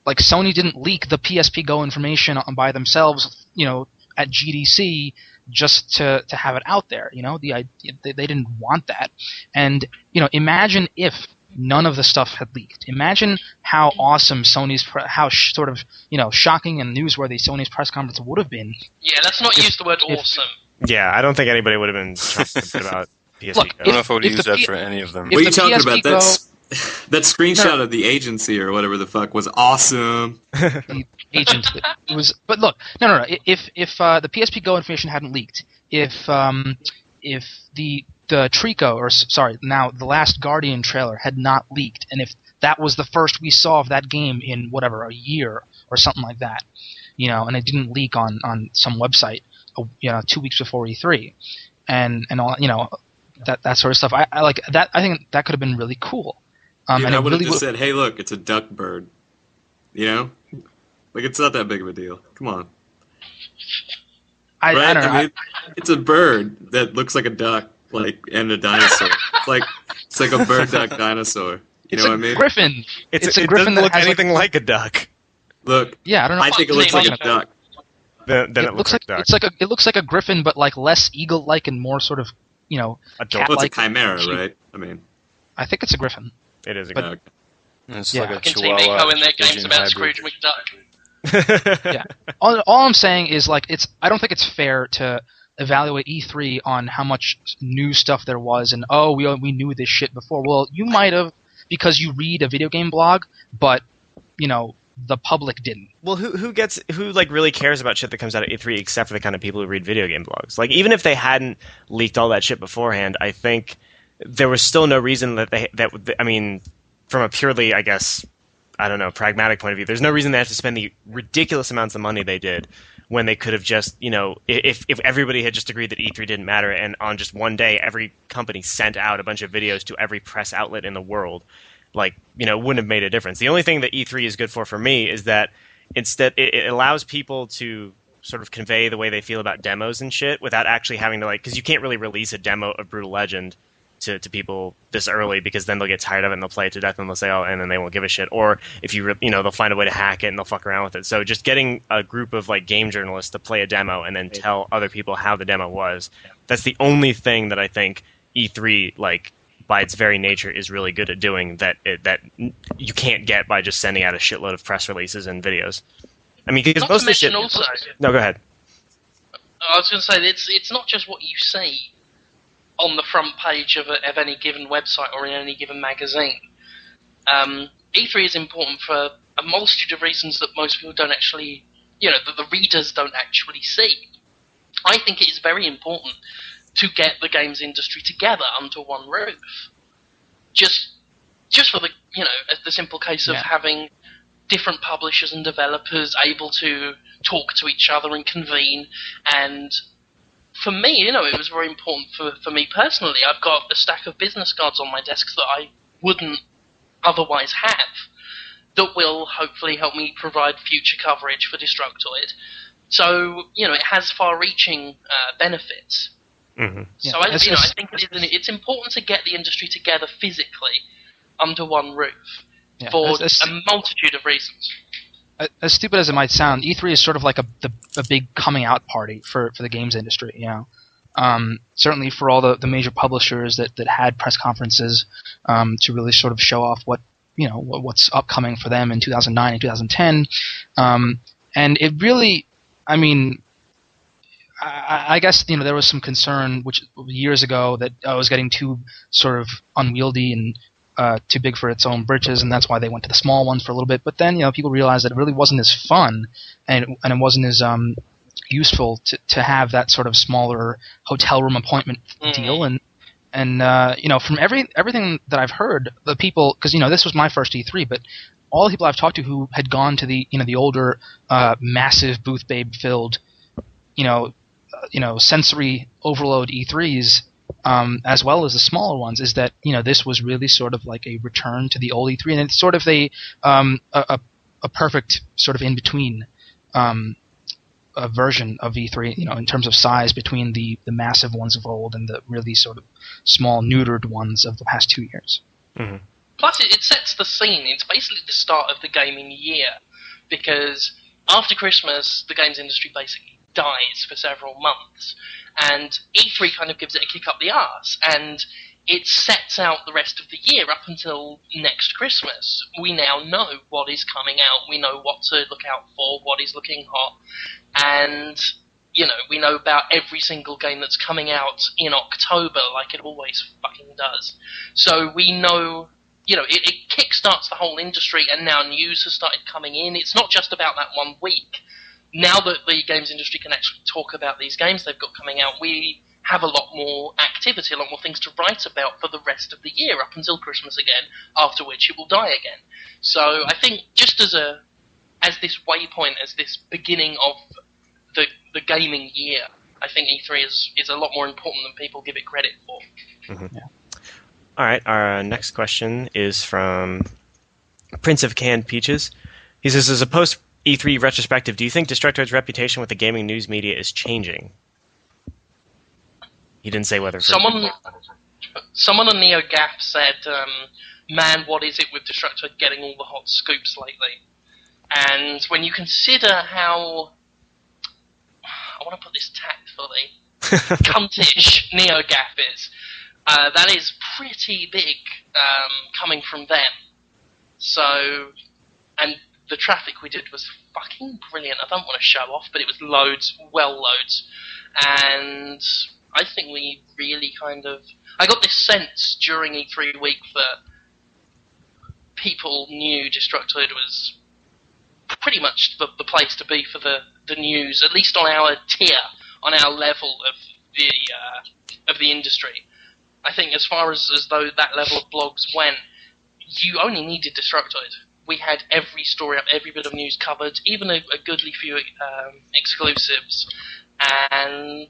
like Sony didn't leak the P S P Go information by themselves. You know, at G D C. Just to, to have it out there, you know, the idea, they, they didn't want that. And, you know, imagine if none of the stuff had leaked. Imagine how awesome Sony's, pre- how sh- sort of, you know, shocking and newsworthy Sony's press conference would have been. Yeah, let's not if, use the word if, awesome. Yeah, I don't think anybody would have been talking about P S P Look, I don't if, know if I would use that P- for any of them. What are you talking P S P about? Go, That's... That screenshot no. of the agency or whatever the fuck was awesome. The agency was, but look, no, no, no. If if uh, the P S P Go information hadn't leaked, if um, if the the Trico or sorry, now the Last Guardian trailer had not leaked, and if that was the first we saw of that game in whatever a year or something like that, you know, and it didn't leak on, on some website, you know, two weeks before E three, and and all you know that that sort of stuff. I, I like that. I think that could have been really cool. Um, Dude, and I would have really just w- said, hey, look, it's a duck bird. You know? Like, it's not that big of a deal. Come on. I, right? I don't know. I mean, I, it's a bird that looks like a duck, like, and a dinosaur. It's like it's like a bird-duck dinosaur. You know what I mean? Griffin. It's, it's a, a griffin. It doesn't that look has anything like, like a duck. Look, yeah, I don't know. I think it looks like a duck. Then, then it, it looks, looks like, like a duck. It's like a, it looks like a griffin, but like less eagle-like and more sort of, you know, cat-like. Well, it's a chimera, right? I mean, I think it's a griffin. It is a duck. It's yeah. like a chihuahua. They Mako in their games about Scrooge McDuck. yeah. All, all I'm saying is, like, it's. I don't think it's fair to evaluate E three on how much new stuff there was, and oh, we we knew this shit before. Well, you might have because you read a video game blog, but you know. The public didn't. Well, who who gets who like really cares about shit that comes out at E three except for the kind of people who read video game blogs? Like, even if they hadn't leaked all that shit beforehand, I think there was still no reason that they that I mean, from a purely I guess I don't know pragmatic point of view, there's no reason they have to spend the ridiculous amounts of money they did when they could have just you know if if everybody had just agreed that E three didn't matter and on just one day every company sent out a bunch of videos to every press outlet in the world. Like, you know, wouldn't have made a difference. The only thing that E three is good for for me is that instead it, it allows people to sort of convey the way they feel about demos and shit without actually having to, like, because you can't really release a demo of Brutal Legend to, to people this early because then they'll get tired of it and they'll play it to death and they'll say, oh, and then they won't give a shit. Or if you, you know, they'll find a way to hack it and they'll fuck around with it. So just getting a group of, like, game journalists to play a demo and then tell other people how the demo was, that's the only thing that I think E three, like, by its very nature, is really good at doing that it, that you can't get by just sending out a shitload of press releases and videos. I mean, because most of the shit... Also, no, go ahead. I was going to say, it's it's not just what you see on the front page of, a, of any given website or in any given magazine. Um, E three is important for a multitude of reasons that most people don't actually... You know, that the readers don't actually see. I think it is very important to get the games industry together under one roof. Just just for the, you know, the simple case of yeah. having different publishers and developers able to talk to each other and convene. And for me, you know, it was very important for, for me personally. I've got a stack of business cards on my desk that I wouldn't otherwise have that will hopefully help me provide future coverage for Destructoid. So, you know, it has far-reaching uh, benefits. Mm-hmm. So yeah. I, you know, I think it is, it's important to get the industry together physically under one roof yeah. for as, as, a multitude of reasons. As stupid as it might sound, E three is sort of like a, the, a big coming out party for, for the games industry. You know, um, certainly for all the, the major publishers that, that had press conferences um, to really sort of show off what you know what, what's upcoming for them in two thousand nine and two thousand ten, um, and it really, I mean. I guess you know there was some concern which years ago that I was getting too sort of unwieldy and uh, too big for its own britches, and that's why they went to the small ones for a little bit. But then you know people realized that it really wasn't as fun, and it, and it wasn't as um, useful to, to have that sort of smaller hotel room appointment mm-hmm. deal. And and uh, you know from every everything that I've heard, the people because you know this was my first E three, but all the people I've talked to who had gone to the you know the older uh, massive booth babe filled, you know. you know, sensory overload E threes, um, as well as the smaller ones, is that, you know, this was really sort of like a return to the old E three, and it's sort of a, um, a, a perfect sort of in-between um, a version of E three, you know, in terms of size between the, the massive ones of old and the really sort of small, neutered ones of the past two years. Mm-hmm. Plus, it, it sets the scene. It's basically the start of the gaming year, because after Christmas, the games industry basically dies for several months, and E three kind of gives it a kick up the arse, and it sets out the rest of the year up until next Christmas. We now know what is coming out, we know what to look out for, what is looking hot, and, you know, we know about every single game that's coming out in October, like it always fucking does. So we know, you know, it, it kickstarts the whole industry, and now news has started coming in. It's not just about that one week. Now that the games industry can actually talk about these games they've got coming out, we have a lot more activity, a lot more things to write about for the rest of the year, up until Christmas again, after which it will die again. So I think just as a as this waypoint, as this beginning of the the gaming year, I think E three is, is a lot more important than people give it credit for. Mm-hmm. Yeah. All right, our next question is from Prince of Canned Peaches. He says, as a post- E three retrospective, do you think Destructoid's reputation with the gaming news media is changing? He didn't say whether... Someone someone on NeoGAF said, um, man, what is it with Destructoid getting all the hot scoops lately? And when you consider how, I want to put this tactfully, cuntish NeoGAF is, uh, that is pretty big um, coming from them. So, and the traffic we did was fucking brilliant. I don't want to show off, but it was loads, well loads. And I think we really kind of... I got this sense during E three week that people knew Destructoid was pretty much the, the place to be for the, the news, at least on our tier, on our level of the uh, of the industry. I think as far as, as though that level of blogs went, you only needed Destructoid. We had every story up, every bit of news covered, even a, a goodly few um, exclusives, and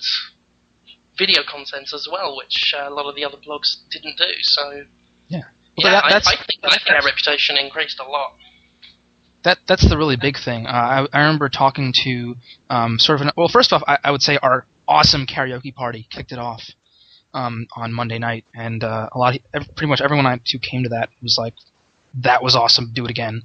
video content as well, which uh, a lot of the other blogs didn't do. So, yeah, yeah that, I, that's, I think, that's, I think our reputation increased a lot. That that's the really big thing. Uh, I, I remember talking to um, sort of an, well, first off, I, I would say our awesome karaoke party kicked it off um, on Monday night, and uh, a lot, of, pretty much everyone I, who came to that was like, that was awesome, do it again.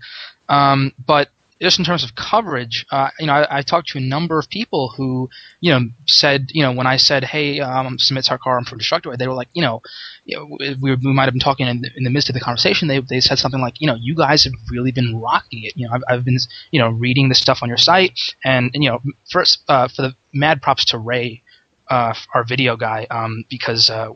Um, but just in terms of coverage, uh, you know, I, I talked to a number of people who, you know, said, you know, when I said, hey, um, I'm Samit Sarkar, I'm from Destructoid, they were like, you know, you know we, we might have been talking in the, in the midst of the conversation, they they said something like, you know, you guys have really been rocking it. You know, I've, I've been, you know, reading this stuff on your site, and, and you know, first, uh, for the mad props to Ray, uh, our video guy, um, because, uh,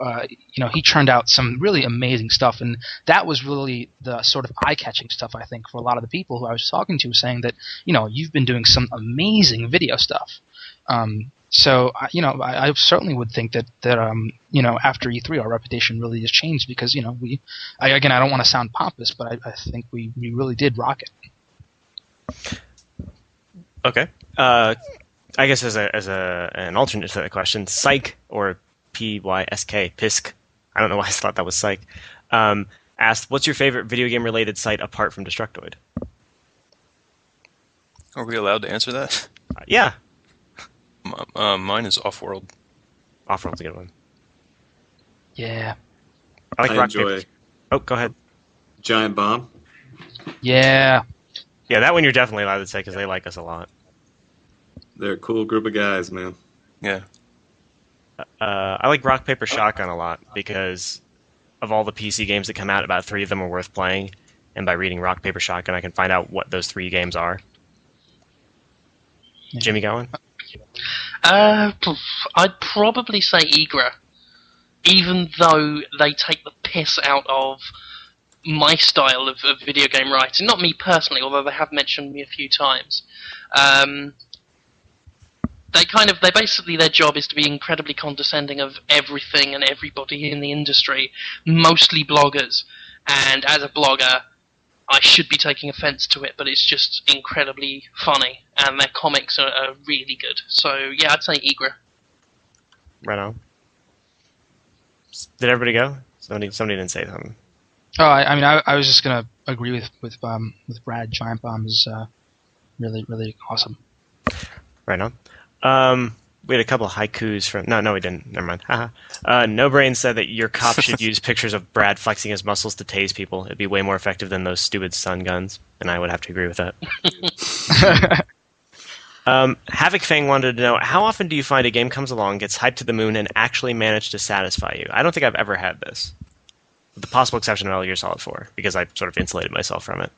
Uh, you know, he churned out some really amazing stuff, and that was really the sort of eye-catching stuff, I think, for a lot of the people who I was talking to, saying that, you know, you've been doing some amazing video stuff. Um, so, you know, I, I certainly would think that, that um, you know, after E three, our reputation really has changed because, you know, we, I, again, I don't want to sound pompous, but I, I think we, we really did rock it. Okay. Uh, I guess as a as a an alternate to that question, Psych, or P Y S K, P I S K, I don't know why I thought that was Psych, um, asked, what's your favorite video game-related site apart from Destructoid? Are we allowed to answer that? Uh, yeah. M- uh, mine is Offworld. Offworld's a good one. Yeah. I, like I rock enjoy... Paper. Oh, go ahead. Giant Bomb. Yeah. Yeah, that one you're definitely allowed to say because they like us a lot. They're a cool group of guys, man. Yeah. Uh, I like Rock, Paper, Shotgun a lot because of all the P C games that come out, about three of them are worth playing. And by reading Rock, Paper, Shotgun, I can find out what those three games are. Jimmy, got one? Uh, I'd probably say Igra, even though they take the piss out of my style of, of video game writing. Not me personally, although they have mentioned me a few times. Um... They kind of, they basically, their job is to be incredibly condescending of everything and everybody in the industry, mostly bloggers. And as a blogger, I should be taking offense to it, but it's just incredibly funny. And their comics are, are really good. So, yeah, I'd say Igra. Right on. Did everybody go? Somebody, somebody didn't say something. Oh, I, I mean, I, I was just going to agree with with, um, with Brad. Giant Bomb is uh, really, really awesome. Right on. Um, we had a couple of haikus from... No, no, we didn't. Never mind. Haha. Uh, No Brain said that your cop should use pictures of Brad flexing his muscles to tase people. It'd be way more effective than those stupid stun guns. And I would have to agree with that. um, Havoc Fang wanted to know, how often do you find a game comes along, gets hyped to the moon, and actually managed to satisfy you? I don't think I've ever had this. With the possible exception of Metal Gear Solid four, because I sort of insulated myself from it.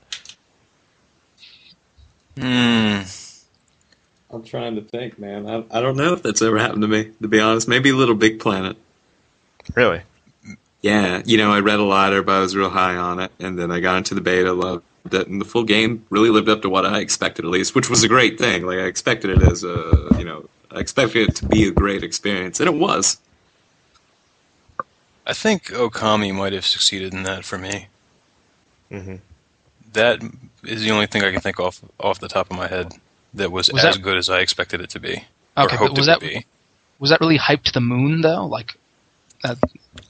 Hmm... I'm trying to think, man. I, I don't know if that's ever happened to me, to be honest. Maybe Little Big Planet. Really? Yeah. You know, I read a lot, everybody was real high on it, and then I got into the beta, loved it, and the full game really lived up to what I expected, at least, which was a great thing. Like, I expected it as a, you know, I expected it to be a great experience, and it was. I think Okami might have succeeded in that for me. Mm-hmm. That is the only thing I can think off off the top of my head. That was, was as that, good as I expected it to be, okay, or hoped was it that, would be. Was that really hyped to the moon, though? Like, that,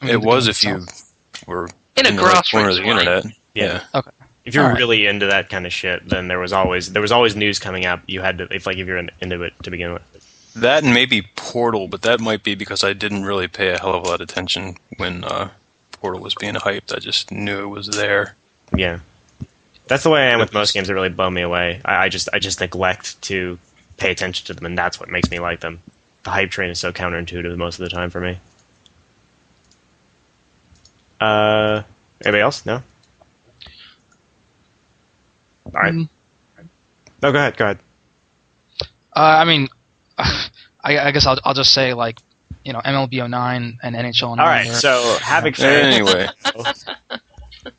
I mean, it was if itself. You were in, in a grassroots corner of the internet. Yeah. Okay. If you're right. Really into that kind of shit, then there was always there was always news coming out. You had to, if like if you're into it to begin with. That and maybe Portal, but that might be because I didn't really pay a hell of a lot of attention when uh, Portal was being hyped. I just knew it was there. Yeah. That's the way I am with most games that really blow me away. I, I just I just neglect to pay attention to them, and that's what makes me like them. The hype train is so counterintuitive most of the time for me. Uh, anybody else? No? All right. Mm. No, go ahead. Go ahead. Uh, I mean, I, I guess I'll, I'll just say, like, you know, M L B oh nine and N H L. All right, are, so Havoc you know. Fan. Anyway.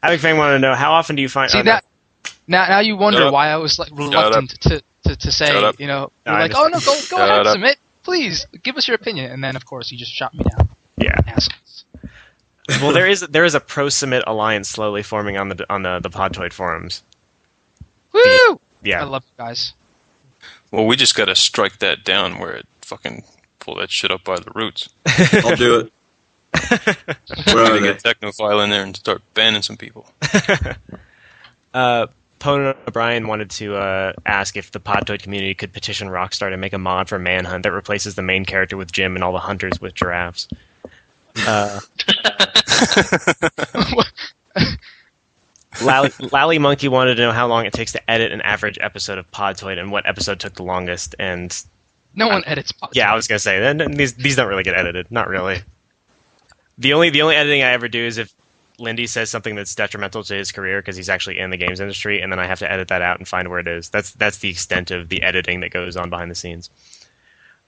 Havoc Fan wanted to know, how often do you find... See, oh, that, no. now, now you wonder why I was like reluctant to, to, to say, you know, no, like, oh, no, go, go ahead, Submit. Please, give us your opinion. And then, of course, you just shot me down. Yeah. Assholes. Well, there is there is a pro-Submit alliance slowly forming on the on the, the Podtoid forums. Woo! The, yeah. I love you guys. Well, we just got to strike that down where it fucking pull that shit up by the roots. I'll do it. We're going to get Technophile in there and start banning some people. uh, Pono O'Brien wanted to uh, ask if the Podtoid community could petition Rockstar to make a mod for Manhunt that replaces the main character with Jim and all the hunters with giraffes. Uh, Lally, Lally Monkey wanted to know how long it takes to edit an average episode of Podtoid and what episode took the longest. And no one I, edits Podtoid. Yeah, I was going to say, these these don't really get edited. Not really. The only the only editing I ever do is if Lindy says something that's detrimental to his career because he's actually in the games industry, and then I have to edit that out and find where it is. That's that's the extent of the editing that goes on behind the scenes.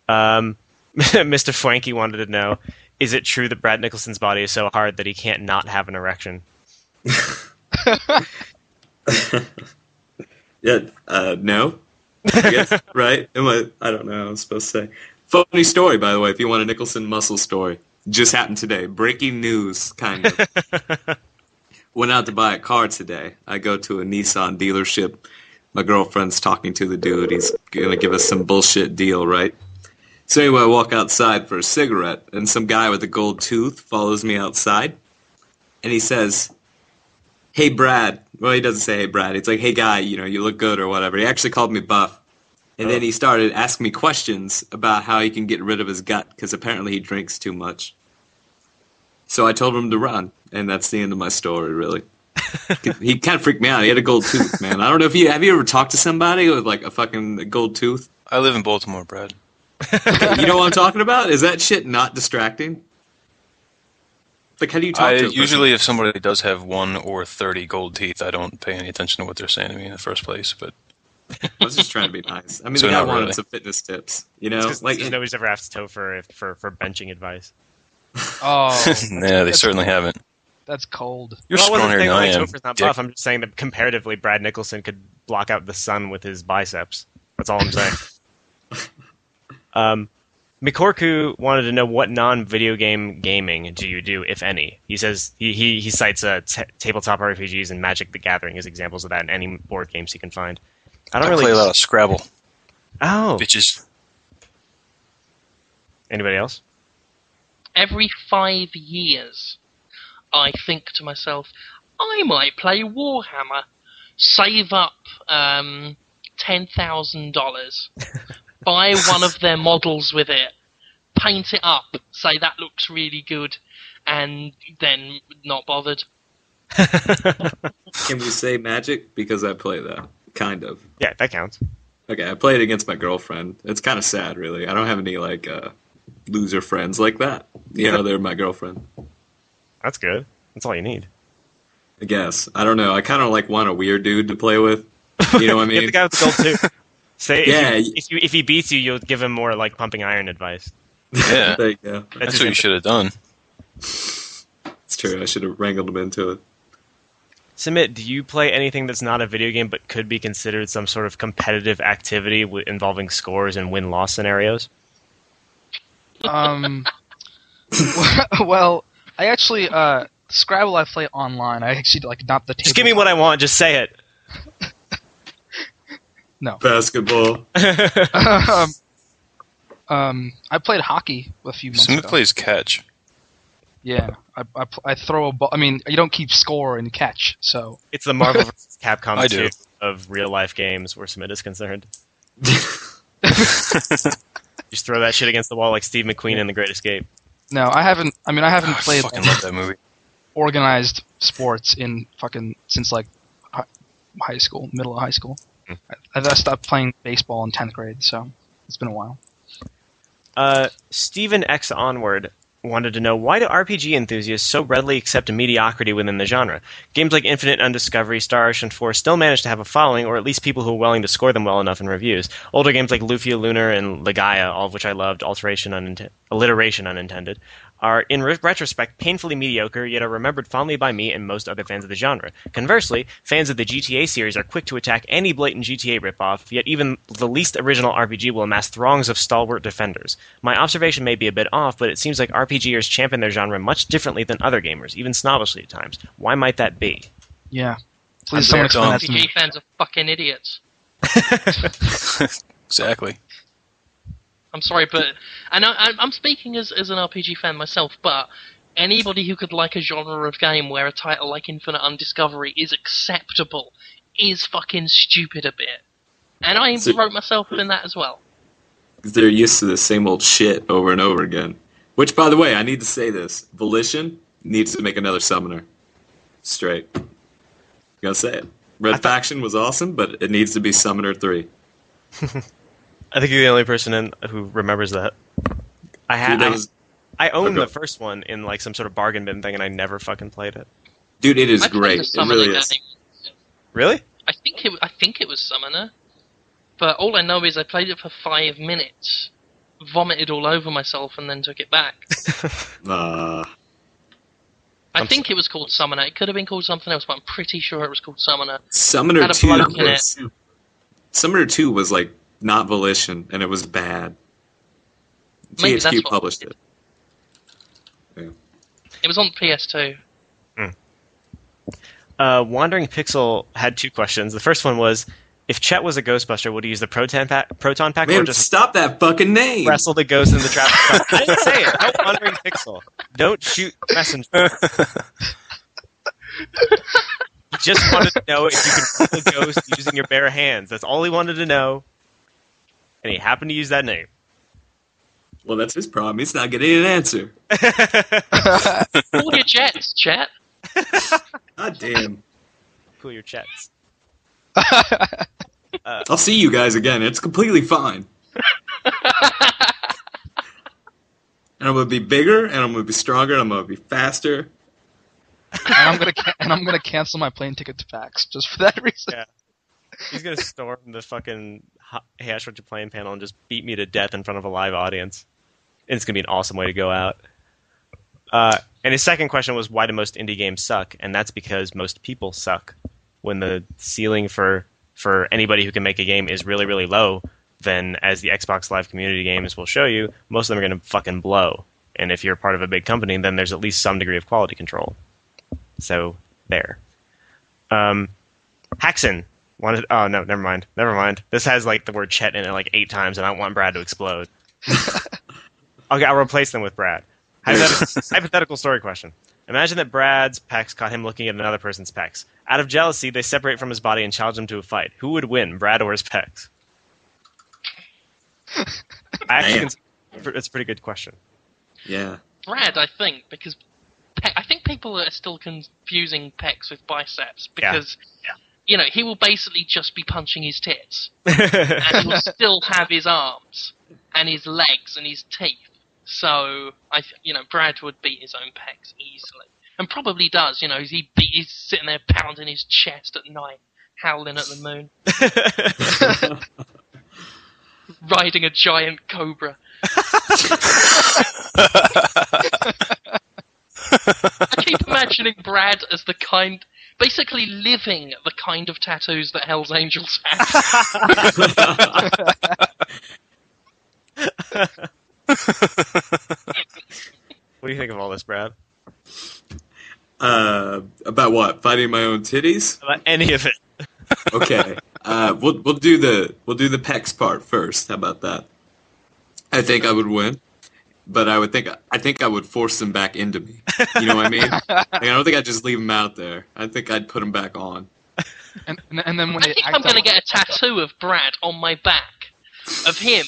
Um, Mister Fwanky wanted to know, is it true that Brad Nicholson's body is so hard that he can't not have an erection? yeah, uh, no. I guess, right? Am I, I don't know. I'm supposed to say. Funny story, by the way, if you want a Nicholson muscle story. Just happened today. Breaking news, kind of. Went out to buy a car today. I go to a Nissan dealership. My girlfriend's talking to the dude. He's going to give us some bullshit deal, right? So anyway, I walk outside for a cigarette, and some guy with a gold tooth follows me outside, and he says, hey, Brad. Well, he doesn't say, hey, Brad. It's like, hey, guy, you know, you look good or whatever. He actually called me buff. And then he started asking me questions about how he can get rid of his gut, because apparently he drinks too much. So I told him to run, and that's the end of my story, really. He kind of freaked me out. He had a gold tooth, man. I don't know if you... Have you ever talked to somebody with, like, a fucking gold tooth? I live in Baltimore, Brad. You know what I'm talking about? Is that shit not distracting? Like, how do you talk I, to Usually person? If somebody does have one or thirty gold teeth, I don't pay any attention to what they're saying to me in the first place, but... I was just trying to be nice. I mean, so the guy wanted really. some fitness tips, you know. Like it, nobody's ever asked Topher if, for for benching advice. Oh, yeah, they certainly haven't. That's cold. You're well, stronger than I am. Topher's not buff. I'm just saying that comparatively, Brad Nicholson could block out the sun with his biceps. That's all I'm saying. um, Mikorku wanted to know what non-video game gaming do you do, if any. He says he he, he cites uh, t- tabletop R P Gs and Magic the Gathering as examples of that, and any board games he can find. I don't I really play a lot of Scrabble. Oh. Bitches. Anybody else? Every five years, I think to myself, I might play Warhammer. Save up um, ten thousand dollars. Buy one of their models with it. Paint it up. Say that looks really good. And then not bothered. Can we say Magic? Because I play that. Kind of. Yeah, that counts. Okay, I played against my girlfriend. It's kind of sad, really. I don't have any, like, uh, loser friends like that. You know, they're my girlfriend. That's good. That's all you need. I guess. I don't know. I kind of, like, want a weird dude to play with. You know what I mean? Get the guy with the gold too. Say, yeah. If, you, if, you, if he beats you, you'll give him more, like, pumping iron advice. Yeah. There you go. That's, That's what you should have done. It's true. I should have wrangled him into it. Samit, do you play anything that's not a video game but could be considered some sort of competitive activity w- involving scores and win-loss scenarios? Um, well, I actually, uh, Scrabble I play online. I actually, like, not the table. Just give me what I want, just say it. No. Basketball. um, um, I played hockey a few months Samit ago. Samit plays catch. Yeah, I, I, I throw a ball. I mean, you don't keep score and catch, so... It's the Marvel versus. Capcom two of real-life games where Submit is concerned. Just throw that shit against the wall like Steve McQueen in The Great Escape. No, I haven't... I mean, I haven't oh, played... I fucking love that movie. Organized sports in fucking... Since, like, high school, middle of high school. Mm. I, I stopped playing baseball in tenth grade, so it's been a while. Uh, Stephen X Onward wanted to know, why do R P G enthusiasts so readily accept mediocrity within the genre? Games like Infinite, Undiscovery, Star Ocean four still manage to have a following, or at least people who are willing to score them well enough in reviews. Older games like Lufia, Lunar, and Legaia, all of which I loved, alteration unint- alliteration unintended, are, in re- retrospect, painfully mediocre, yet are remembered fondly by me and most other fans of the genre. Conversely, fans of the G T A series are quick to attack any blatant G T A ripoff, yet even the least original R P G will amass throngs of stalwart defenders. My observation may be a bit off, but it seems like RPGers champion their genre much differently than other gamers, even snobbishly at times. Why might that be? Yeah. Please don't. R P G fans are fucking idiots. Exactly. I'm sorry, but I know I'm speaking as as an R P G fan myself, but anybody who could like a genre of game where a title like Infinite Undiscovery is acceptable is fucking stupid a bit. And I so, wrote myself in that as well. They're used to the same old shit over and over again. Which, by the way, I need to say this. Volition needs to make another summoner. Straight. I'm gonna say it. Red Faction was awesome, but it needs to be Summoner three. I think you're the only person in, who remembers that. I had I, I owned the first one in like some sort of bargain bin thing, and I never fucking played it. Dude, it is great. It really is. Really? I think it. I think it was Summoner, but all I know is I played it for five minutes, vomited all over myself, and then took it back. uh, I I'm think so- it was called Summoner. It could have been called something else, but I'm pretty sure it was called Summoner. Summoner two. Was, Summoner two was like. Not Volition, and it was bad. Maybe T H Q published it. It. Yeah. It was on P S two. Mm. Uh, Wandering Pixel had two questions. The first one was, if Chet was a Ghostbuster, would he use the Proton Pack, proton pack Man, or just stop that fucking name? Wrestle the ghost in the traffic stop. I didn't say it. No, Wandering Pixel. Don't shoot messenger. He just wanted to know if you could kill a ghost using your bare hands. That's all he wanted to know. And he happened to use that name. Well, that's his problem. He's not getting an answer. Cool your jets, Chat. God damn. Cool your jets. uh, I'll see you guys again. It's completely fine. And I'm going to be bigger, and I'm going to be stronger, and I'm going to be faster. And I'm gonna ca- and I'm gonna cancel my plane ticket to PAX just for that reason. Yeah. He's gonna storm the fucking hash with your plane panel and just beat me to death in front of a live audience. And it's gonna be an awesome way to go out. Uh, and his second question was, why do most indie games suck? And that's because most people suck. When the ceiling for for anybody who can make a game is really really low, then as the Xbox Live community games will show you, most of them are gonna fucking blow. And if you're part of a big company, then there's at least some degree of quality control. So, there. Um, Haxon wanted... Oh, no, never mind. Never mind. This has, like, the word Chet in it, like, eight times, and I don't want Brad to explode. Okay, I'll replace them with Brad. Hypothetical, hypothetical story question. Imagine that Brad's pecs caught him looking at another person's pecs. Out of jealousy, they separate from his body and challenge him to a fight. Who would win, Brad or his pecs? I actually consider it's a pretty good question. Yeah. Brad, I think, because... I think people are still confusing pecs with biceps because, yeah. Yeah. you know, he will basically just be punching his tits. And he'll still have his arms and his legs and his teeth. So, I, you know, Brad would beat his own pecs easily. And probably does, you know, he beat, he's sitting there pounding his chest at night, howling at the moon. Riding a giant cobra. I keep imagining Brad as the kind... Basically living the kind of tattoos that Hell's Angels have. What do you think of all this, Brad? Uh, about what? Fighting my own titties? About any of it. Okay. Uh, we'll we'll do the we'll do the pecs part first. How about that? I think I would win. But I would think I think I would force them back into me. You know what I mean? Like, I don't think I'd just leave them out there. I think I'd put them back on. And, and then when I think I'm going to get a tattoo of Brad on my back of him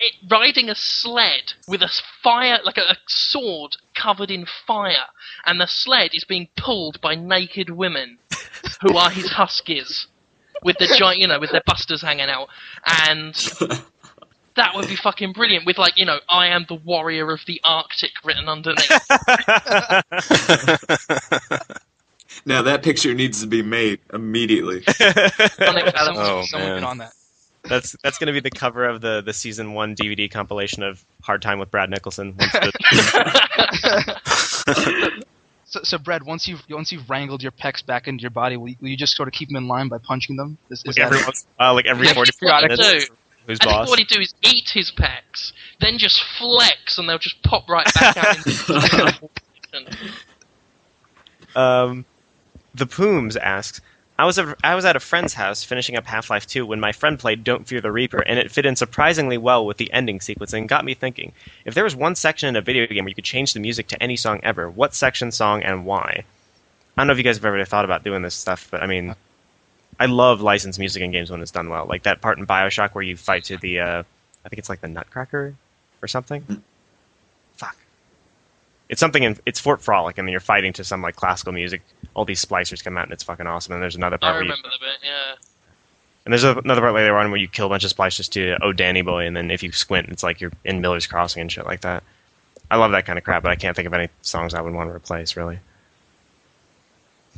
it, riding a sled with a fire, like a, a sword covered in fire, and the sled is being pulled by naked women, who are his huskies, with their giant, you know, with their busters hanging out, and that would be fucking brilliant. With like, you know, I am the warrior of the Arctic written underneath. Now that picture needs to be made immediately. Oh, someone get on that. That's that's going to be the cover of the, the season one D V D compilation of Hard Time with Brad Nicholson. so, so Brad, once you've once you've wrangled your pecs back into your body, will you, will you just sort of keep them in line by punching them? Is, is like, every once, uh, like every forty minutes. Who's I boss? think what he'd do is eat his pecs, then just flex, and they'll just pop right back out. Into um, the Pooms asks. I was, a, I was at a friend's house finishing up Half-Life two when my friend played Don't Fear the Reaper, and it fit in surprisingly well with the ending sequence and got me thinking, if there was one section in a video game where you could change the music to any song ever, what section, song, and why? I don't know if you guys have ever thought about doing this stuff, but I mean, I love licensed music in games when it's done well. Like that part in Bioshock where you fight to the, uh, I think it's like the Nutcracker or something? Mm. Fuck. It's something in, it's Fort Frolic, and then you're fighting to some like classical music. All these splicers come out, and it's fucking awesome. And there's another part. I remember you, the bit, yeah. And there's a, another part later on where you kill a bunch of splicers to "Oh Danny Boy," and then if you squint, it's like you're in Miller's Crossing and shit like that. I love that kind of crap, but I can't think of any songs I would want to replace, really.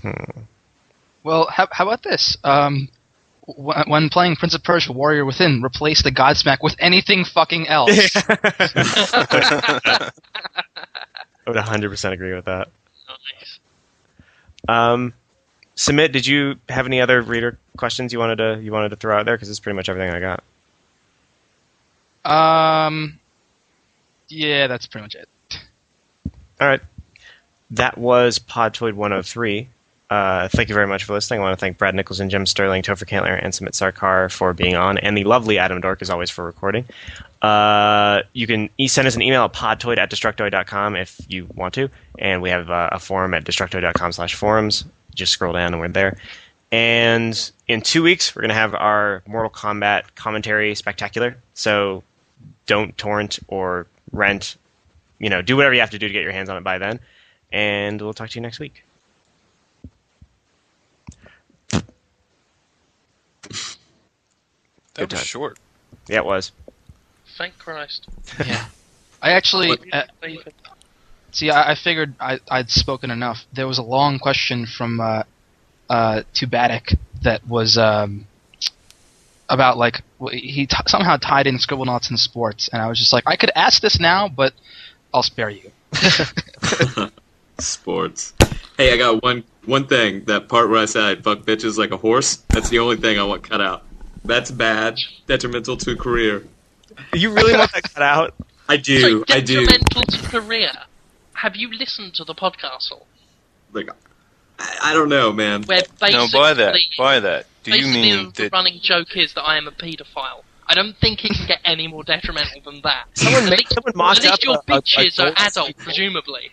Hmm. Well, how, how about this? Um, when playing Prince of Persia: Warrior Within, replace the Godsmack with anything fucking else. I would one hundred percent agree with that. Nice. Um, Samit, did you have any other reader questions you wanted to you wanted to throw out there? Because it's pretty much everything I got. Um, yeah, that's pretty much it. All right, that was Podtoid one oh three. Uh, thank you very much for listening. I want to thank Brad Nicholson, Jim Sterling, Topher Cantler, and Samit Sarkar for being on, and the lovely Adam Dork, as always, for recording. Uh, you can e- send us an email at podtoid at destructoid dot com if you want to, and we have uh, a forum at destructoid.com slash forums. Just scroll down and we're there. And in two weeks, we're going to have our Mortal Kombat commentary spectacular, so don't torrent or rent. You know, do whatever you have to do to get your hands on it by then, and we'll talk to you next week. That was short. Yeah, it was. Thank Christ. Yeah. I actually... Uh, see, I, I figured I, I'd spoken enough. There was a long question from uh, uh, Tubatic that was um, about, like, he t- somehow tied in Scribblenauts and sports, and I was just like, I could ask this now, but I'll spare you. Sports. Hey, I got one one thing. That part where I said I'd fuck bitches like a horse, that's the only thing I want cut out. That's bad. Detrimental to career. You really want that cut out? I do. So I do. Detrimental to career. Have you listened to the podcast? Like, I, I don't know, man. Where no, by that. By that. Do you mean the that... running joke is that I am a pedophile? I don't think it can get any more detrimental than that. Someone make someone mock up. At least your bitches are adult, presumably.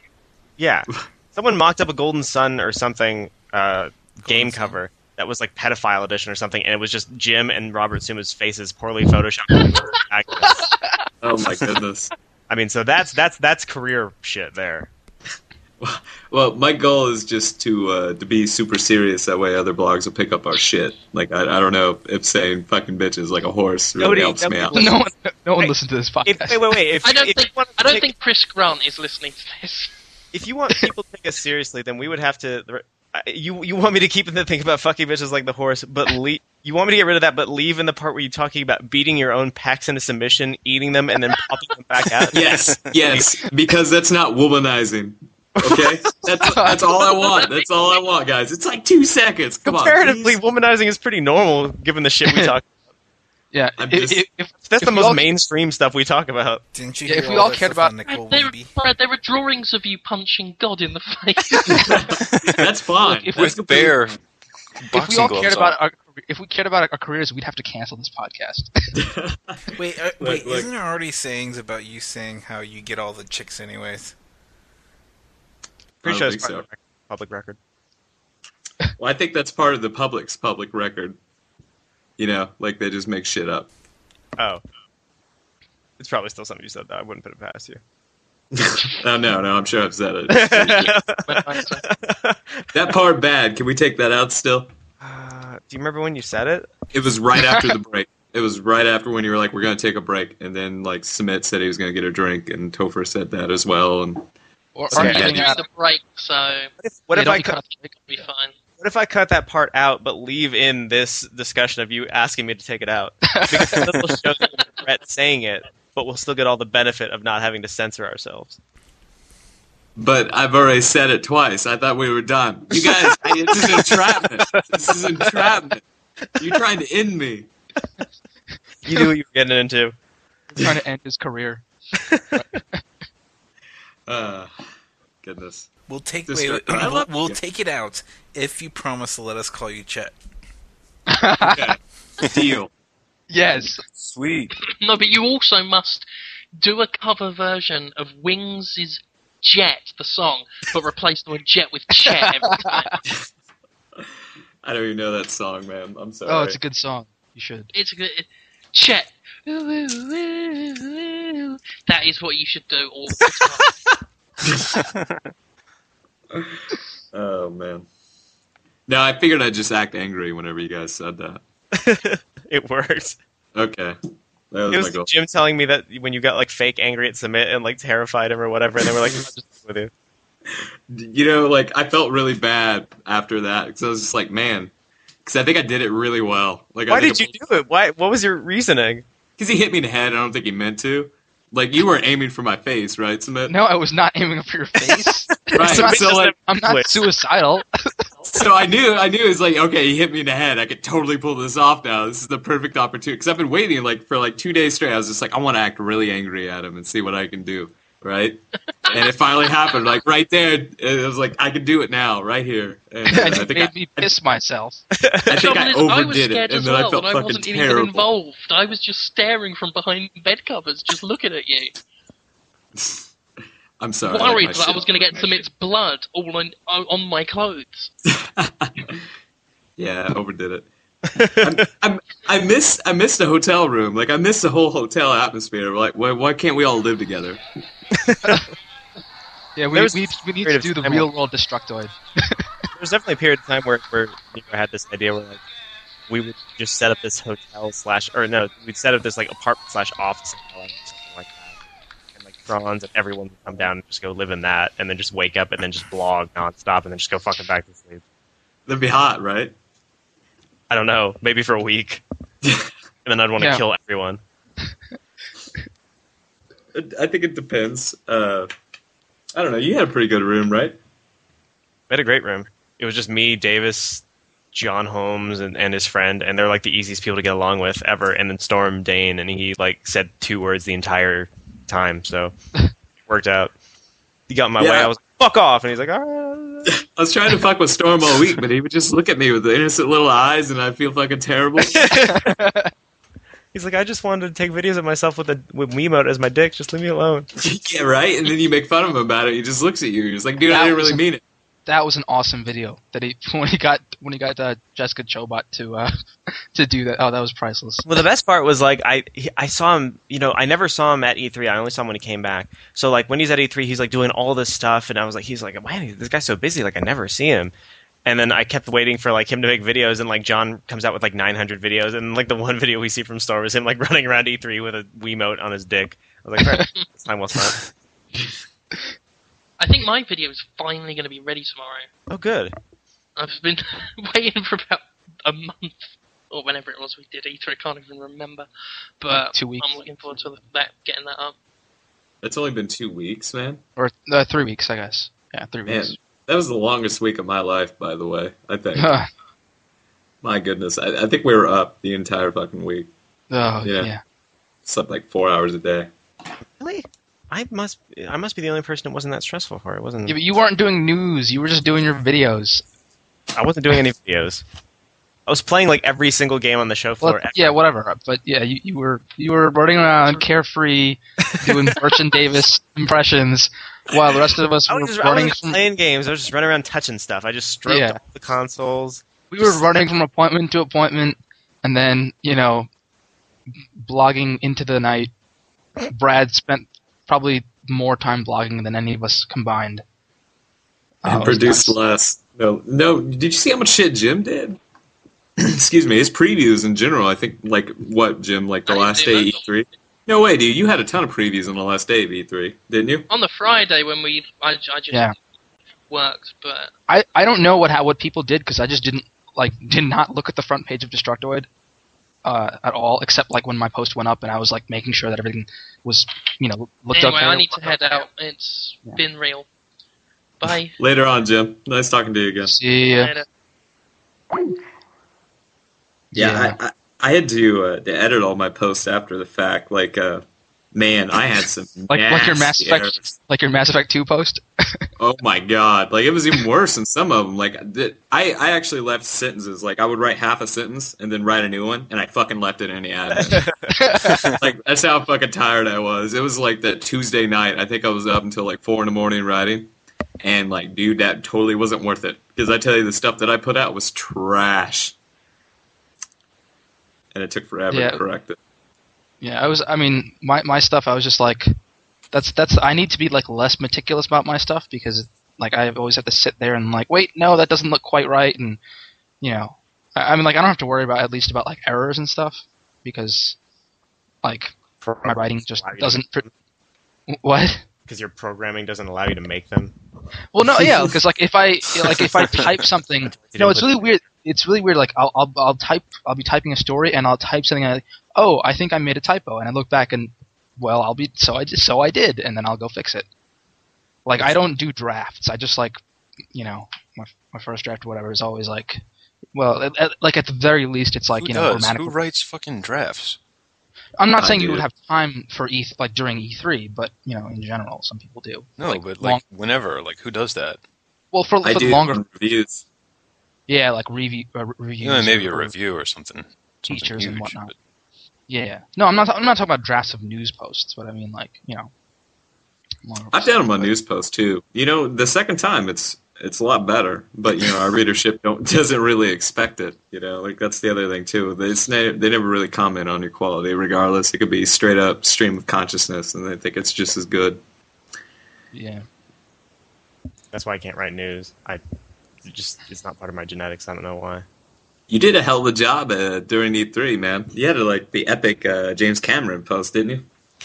Yeah. Someone mocked up a Golden Sun or something uh, game cover. That was like pedophile edition or something, and it was just Jim and Robert Suma's faces poorly photoshopped. Oh my goodness! I mean, so that's that's that's career shit there. Well, my goal is just to uh, to be super serious. That way, other blogs will pick up our shit. Like I, I don't know if saying fucking bitches like a horse really Nobody, helps me out. No one, no one hey, listens to this podcast. If, wait, wait, wait! If, I don't if think I don't take, think Chris Grant is listening to this. If you want people to take us seriously, then we would have to. You you want me to keep in the think about fucking bitches like the horse, but le- you want me to get rid of that, but leave in the part where you're talking about beating your own packs into submission, eating them, and then popping them back out. Yes, yes, because that's not womanizing. Okay, that's that's all I want. That's all I want, guys. It's like two seconds. Come Comparatively, on. Comparatively, womanizing is pretty normal given the shit we talk about. Yeah, if, if, if, that's if the most all, mainstream stuff we talk about. Didn't you yeah, if we all, all cared about Nicole there, Brad, there were drawings of you punching God in the face. That's fine. Look, if, we, bare if, if we all cared about our, if we cared about our careers, we'd have to cancel this podcast. wait, uh, wait, look, look. Isn't there already sayings about you saying how you get all the chicks anyways? Pretty sure it's so. Public record. Well, I think that's part of the public's public record. You know, like they just make shit up. Oh. It's probably still something you said, though. I wouldn't put it past you. oh no, no! I'm sure I've said it. That part bad. Can we take that out still? Uh, do you remember when you said it? It was right after the break. It was right after when you were like, "We're going to take a break," and then like Samit said he was going to get a drink, and Topher said that as well. And or so I'm getting out of the break, so what if, what if I cut? Be fine. What if I cut that part out, but leave in this discussion of you asking me to take it out? Because it will show that you regret saying it. But we'll still get all the benefit of not having to censor ourselves. But I've already said it twice. I thought we were done. You guys, this is entrapment. This is entrapment. You're trying to end me. You knew what you were getting into. You're trying to end his career. uh, goodness. We'll take wait, wait, we'll, we'll take it out if you promise to let us call you Chet. Okay. Deal. Yes. Sweet. No, but you also must do a cover version of Wings' Jet, the song, but replace the word Jet with Chet every time. I don't even know that song, man. I'm sorry. Oh, it's a good song. You should. It's a good... It, Chet. Ooh, ooh, ooh, ooh. That is what you should do all the time. Oh, man. No, I figured I'd just act angry whenever you guys said that. It worked. Okay. That was it was my goal. Jim telling me that when you got like fake angry at Samit and like terrified him or whatever, and they were like, I'm just with you. You know, like I felt really bad after that because I was just like, man, because I think I did it really well. Like, why I did you I, do it? Why? What was your reasoning? Because he hit me in the head. And I don't think he meant to. Like you weren't aiming for my face, right, Samit? No, I was not aiming for your face. Right. So not, so like, I'm not suicidal. So I knew, I knew it was like, okay, he hit me in the head. I could totally pull this off now. This is the perfect opportunity. Because I've been waiting like for like two days straight. I was just like, I want to act really angry at him and see what I can do, right? And it finally happened, like right there. It was like, I can do it now, right here. And, and I think made I, me piss myself. I think I overdid it, and then I felt fucking terrible. Involved. I was just staring from behind bed covers, just looking at you. I'm sorry. Worried that I was going to get Samit's blood all on on my clothes. Yeah, I overdid it. I'm, I'm, I miss I miss the hotel room. Like I miss the whole hotel atmosphere. Like why why can't we all live together? Yeah, we we, we need to do the real world Destructoid. There's definitely a period of time where where you know, I had this idea where like we would just set up this hotel slash or no we'd set up this like apartment slash office. And everyone would come down and just go live in that, and then just wake up and then just blog nonstop, and then just go fucking back to sleep. That'd be hot, right? I don't know. Maybe for a week, and then I'd want to yeah. kill everyone. I think it depends. Uh, I don't know. You had a pretty good room, right? I had a great room. It was just me, Davis, John Holmes, and, and his friend, and they're like the easiest people to get along with ever. And then Storm Dane, and he like said two words the entire time, so it worked out. He got in my yeah. way. I was like, fuck off, and he's like, all right. I was trying to fuck with Storm all week, but he would just look at me with the innocent little eyes, and I feel fucking terrible. He's like, I just wanted to take videos of myself with a with Wiimote as my dick. Just leave me alone. Yeah, right. And then you make fun of him about it. He just looks at you. He's like, dude, that I didn't really an, mean it. That was an awesome video that he when he got when he got uh, Jessica Chobot to uh, to do that. Oh, that was priceless. Well, the best part was like I he, I saw him. You know, I never saw him at E three. I only saw him when he came back. So like when he's at E three, he's like doing all this stuff, and I was like, he's like, man, this guy's so busy. Like I never see him. And then I kept waiting for like him to make videos, and like John comes out with like nine hundred videos, and like the one video we see from Star was him like running around E three with a Wiimote on his dick. I was like, all right, this time we'll start. I think my video is finally going to be ready tomorrow. Oh, good. I've been waiting for about a month, or whenever it was we did E three. I can't even remember. But like two weeks. I'm looking forward to that, getting that up. It's only been two weeks, man. Or uh, three weeks, I guess. Yeah, three man, weeks. That was the longest week of my life, by the way, I think. My goodness. I, I think we were up the entire fucking week. Oh, yeah. yeah. Slept like four hours a day. Really? I must I must be the only person it wasn't that stressful for. It wasn't. Yeah, but you weren't doing news. You were just doing your videos. I wasn't doing any videos. I was playing like every single game on the show floor. Well, yeah, whatever. But yeah, you, you were you were running around carefree, doing Burton Davis impressions, while the rest of us I were just, running. I was from, playing games. I was just running around touching stuff. I just stroked yeah. all the consoles. We were running from appointment to appointment, and then you know, blogging into the night. Brad spent. probably more time blogging than any of us combined. Uh, and produced nice. less. No, no. Did you see how much shit Jim did? Excuse me. His previews in general, I think, like, what, Jim? Like, the I last day of E three? No way, dude. You had a ton of previews on the last day of E three, didn't you? On the Friday when we... I, I just yeah. worked, but... I, I don't know what how, what people did, because I just didn't, like, did not look at the front page of Destructoid uh, at all, except, like, when my post went up and I was, like, making sure that everything was, you know, looked up. Anyway, I need to head out. It's yeah. been real. Bye. Later on, Jim. Nice talking to you again. See ya. Later. Yeah, yeah. I, I, I had to, uh, to edit all my posts after the fact. Like, uh, man, I had some like like your Mass errors. Effect, like your Mass Effect two post. Oh my god! Like, it was even worse than some of them. Like, I I actually left sentences. Like, I would write half a sentence and then write a new one, and I fucking left it in the admin. Like, that's how fucking tired I was. It was like that Tuesday night. I think I was up until like four in the morning writing. And, like, dude, that totally wasn't worth it. Because I tell you, the stuff that I put out was trash. And it took forever yeah. to correct it. Yeah, I was, I mean, my, my stuff, I was just like, that's, that's, I need to be, like, less meticulous about my stuff because, like, I always have to sit there and, like, wait, no, that doesn't look quite right. And, you know, I, I mean, like, I don't have to worry about, at least about, like, errors and stuff because, like, my writing just doesn't, pr- what? Because your programming doesn't allow you to make them. Well, no, yeah, because like if I like if I type something, you know, it's really weird. It's really weird. Like I'll I'll, I'll type, I'll be typing a story, and I'll type something. And I like, oh, I think I made a typo, and I look back, and well, I'll be so I so I did, and then I'll go fix it. Like I don't do drafts. I just like, you know, my my first draft or whatever is always like, well, at, at, like at the very least, it's like Who you know, does? Who writes fucking drafts? I'm not I saying do. you would have time for E like during E three, but you know, in general, some people do. No, like, but like long- whenever, like who does that? Well, for, I for do longer reviews. Yeah, like review uh, reviews. Yeah, maybe a review or something. something features huge, and whatnot. But... Yeah, no, I'm not. I'm not talking about drafts of news posts, but I mean, like you know, longer I've done them on news posts too. You know, the second time, it's it's a lot better. But you know, our readership don't doesn't really expect it. You know, like that's the other thing too. They it's ne- they never really comment on your quality, regardless. It could be straight up stream of consciousness, and they think it's just as good. Yeah, that's why I can't write news. I it just it's not part of my genetics. I don't know why. You did a hell of a job uh, during E three, man. You had like the epic uh, James Cameron post, didn't you?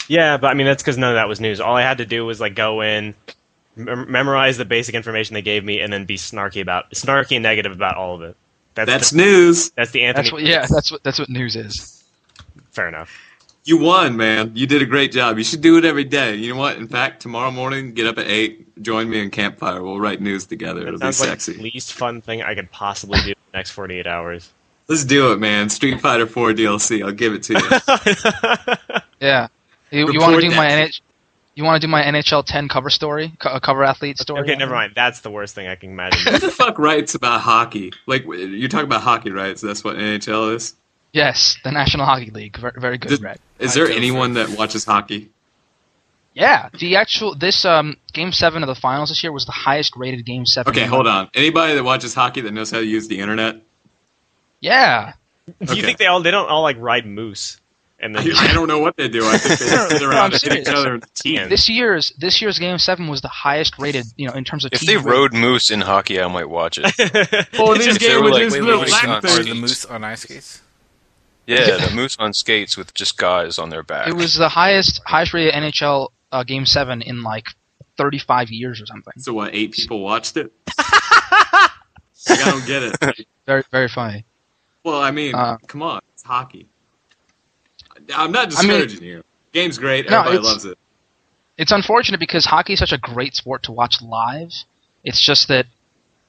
Yeah, but I mean that's because none of that was news. All I had to do was like go in. Memorize the basic information they gave me, and then be snarky about snarky and negative about all of it. That's, that's the, news. That's the Anthony. That's what, yeah, that's what that's what news is. Fair enough. You won, man. You did a great job. You should do it every day. You know what? In fact, tomorrow morning, get up at eight. Join me in Campfire. We'll write news together. That It'll sounds be sexy. Like the least fun thing I could possibly do in the next forty-eight hours. Let's do it, man. Street Fighter four D L C. I'll give it to you. Yeah. You, you want to do that. my N H L? You want to do my N H L ten cover story? Co- cover athlete story? Okay, never mind. That's the worst thing I can imagine. Who the fuck writes about hockey? Like, you're talking about hockey, right? So that's what N H L is? Yes, the National Hockey League. Very, very good, Does, Brad. Is there anyone that watches hockey? Yeah. The actual... This um, Game seven of the finals this year was the highest-rated Game seven. Okay, hold on. Anybody that watches hockey that knows how to use the internet? Yeah. Okay. Do you think they all... They don't all, like, ride moose? And then I don't know what they do. I think they sit around no, each other and team. This year's this year's Game Seven was the highest rated, you know, in terms of. If they rode moose in hockey, I might watch it. Well, this just, game was like, this little black thing. Or the moose on ice skates. Yeah, the moose on skates with just guys on their back. It was the highest highest rated N H L uh, Game Seven in like thirty five years or something. So what? Eight people watched it. Like, I don't get it. Very very funny. Well, I mean, uh, come on, it's hockey. I'm not discouraging I mean, you. Game's great. No, Everybody loves it. It's unfortunate because hockey is such a great sport to watch live. It's just that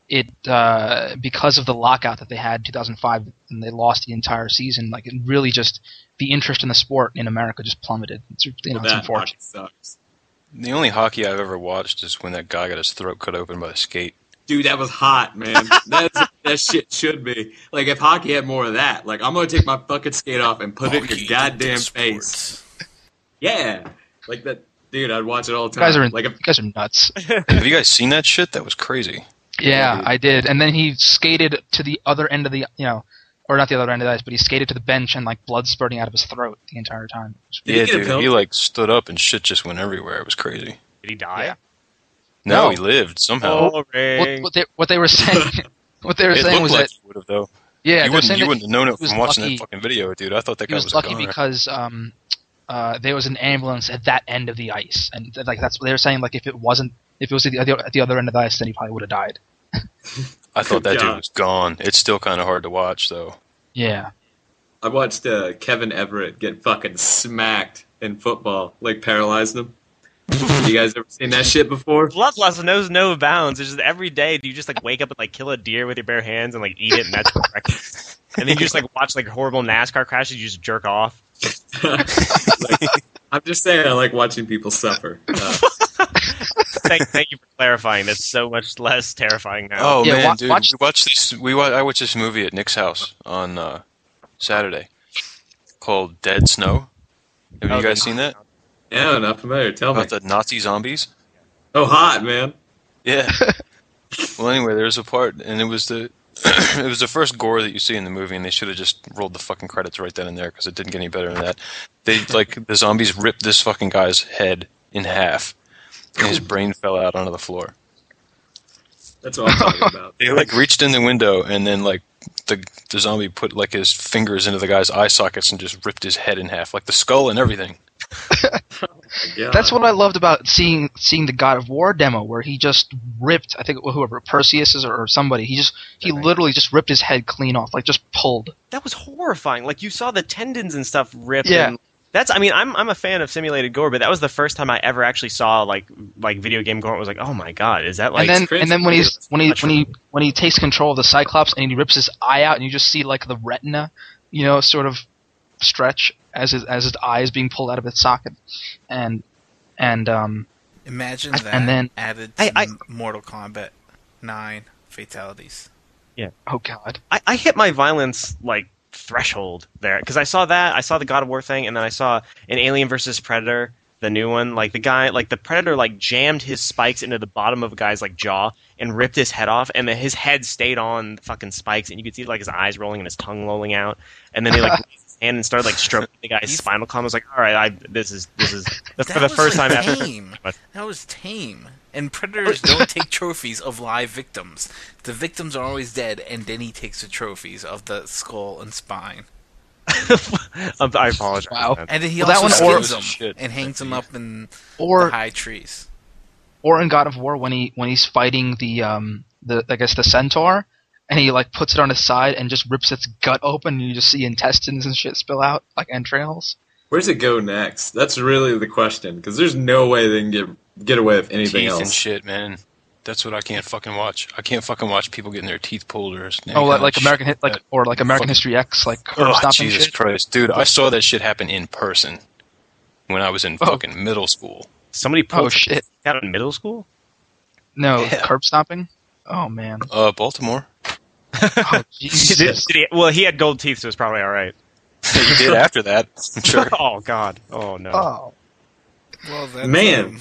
it uh, because of the lockout that they had in two thousand five and they lost the entire season, like it really just the interest in the sport in America just plummeted. It's, you know, well, it's unfortunate. Sucks. The only hockey I've ever watched is when that guy got his throat cut open by a skate. Dude, that was hot, man. That's that shit should be. Like, if hockey had more of that, like, I'm going to take my fucking skate off and put hockey it in your goddamn face. Yeah. Like, that, dude, I'd watch it all the time. You guys are, like, if, you guys are nuts. Have you guys seen that shit? That was crazy. Yeah, yeah I did. And then he skated to the other end of the, you know, or not the other end of the ice, but he skated to the bench and like blood spurting out of his throat the entire time. Yeah, he dude, he like stood up and shit just went everywhere. It was crazy. Did he die? Yeah. No, no, he lived somehow. What, what, they, what they were saying, what they were it saying was like that would have though. Yeah, you wouldn't. You wouldn't have known it from watching lucky. that fucking video, dude. I thought that guy was, was lucky a because um, uh, there was an ambulance at that end of the ice, and like that's what they were saying. Like if it wasn't, if it was at the, at the other end of the ice, then he probably would have died. I thought that dude was gone. It's still kind of hard to watch, though. Yeah. I watched uh, Kevin Everett get fucking smacked in football, like paralyzed him. You guys ever seen that shit before? Blood loss knows no bounds. It's just every day do you just like wake up and like kill a deer with your bare hands and like eat it and that's breakfast. And then you just like watch like horrible NASCAR crashes, you just jerk off. Like, I'm just saying I like watching people suffer. Uh, Thank, thank you for clarifying. That's so much less terrifying now. Oh yeah, man, watch, dude! Watch we watched this. We watch, I watched this movie at Nick's house on uh, Saturday called Dead Snow. Have oh, you guys seen that? Yeah, I'm not familiar. Tell about me about the Nazi zombies. Oh, hot man! Yeah. Well, anyway, there was a part, and it was the it was the first gore that you see in the movie, and they should have just rolled the fucking credits right then and there because it didn't get any better than that. They like the zombies ripped this fucking guy's head in half. And his brain fell out onto the floor. That's all I'm talking about. They like reached in the window and then like the the zombie put like his fingers into the guy's eye sockets and just ripped his head in half, like the skull and everything. Oh, that's what I loved about seeing seeing the God of War demo where he just ripped I think whoever Perseus is or, or somebody he just he that literally just ripped his head clean off, like just pulled. That was horrifying. Like you saw the tendons and stuff ripped. Yeah. And That's. I mean, I'm I'm a fan of simulated gore, but that was the first time I ever actually saw like like video game gore. I was like, oh my god, is that like? And then and then when he's when he when he when he takes control of the Cyclops and he rips his eye out, and you just see like the retina, you know, sort of stretch as his as his eye is being pulled out of its socket, and and um. Imagine that. And then added to I, I, Mortal Kombat nine fatalities. Yeah. Oh god. I, I hit my violence like. Threshold there because I saw that I saw the God of War thing and then I saw an Alien versus Predator, the new one, like the guy like the Predator like jammed his spikes into the bottom of a guy's like jaw and ripped his head off and then his head stayed on the fucking spikes and you could see like his eyes rolling and his tongue lolling out and then he like raised his hand and started like stroking the guy's spinal column. I was like, all right, I this is this is this for the first time tame. After that was tame. And Predators don't take trophies of live victims. The victims are always dead, and then he takes the trophies of the skull and spine. I apologize. Wow. And then he well, also skins them shit. and hangs them up in or, the high trees. Or in God of War, when he when he's fighting the um the I guess the centaur, and he like puts it on his side and just rips its gut open, and you just see intestines and shit spill out like entrails. Where's it go next? That's really the question, because there's no way they can get get away with anything teeth else. And shit, man. That's what I can't fucking watch. I can't fucking watch people getting their teeth pulled or oh, like, like American hit, like that, or like American fucking, History X, like curb oh, stomping Jesus shit. Christ, dude! I saw that shit happen in person when I was in oh. fucking middle school. Somebody pulled oh, shit out in middle school? No, yeah. Curb stomping. Oh man. Uh, Baltimore. Oh, Jesus. did, did he, well, he had gold teeth, so it's probably all right. So you did after that. I'm sure. Oh, God. Oh, no. Oh. Well, that's man.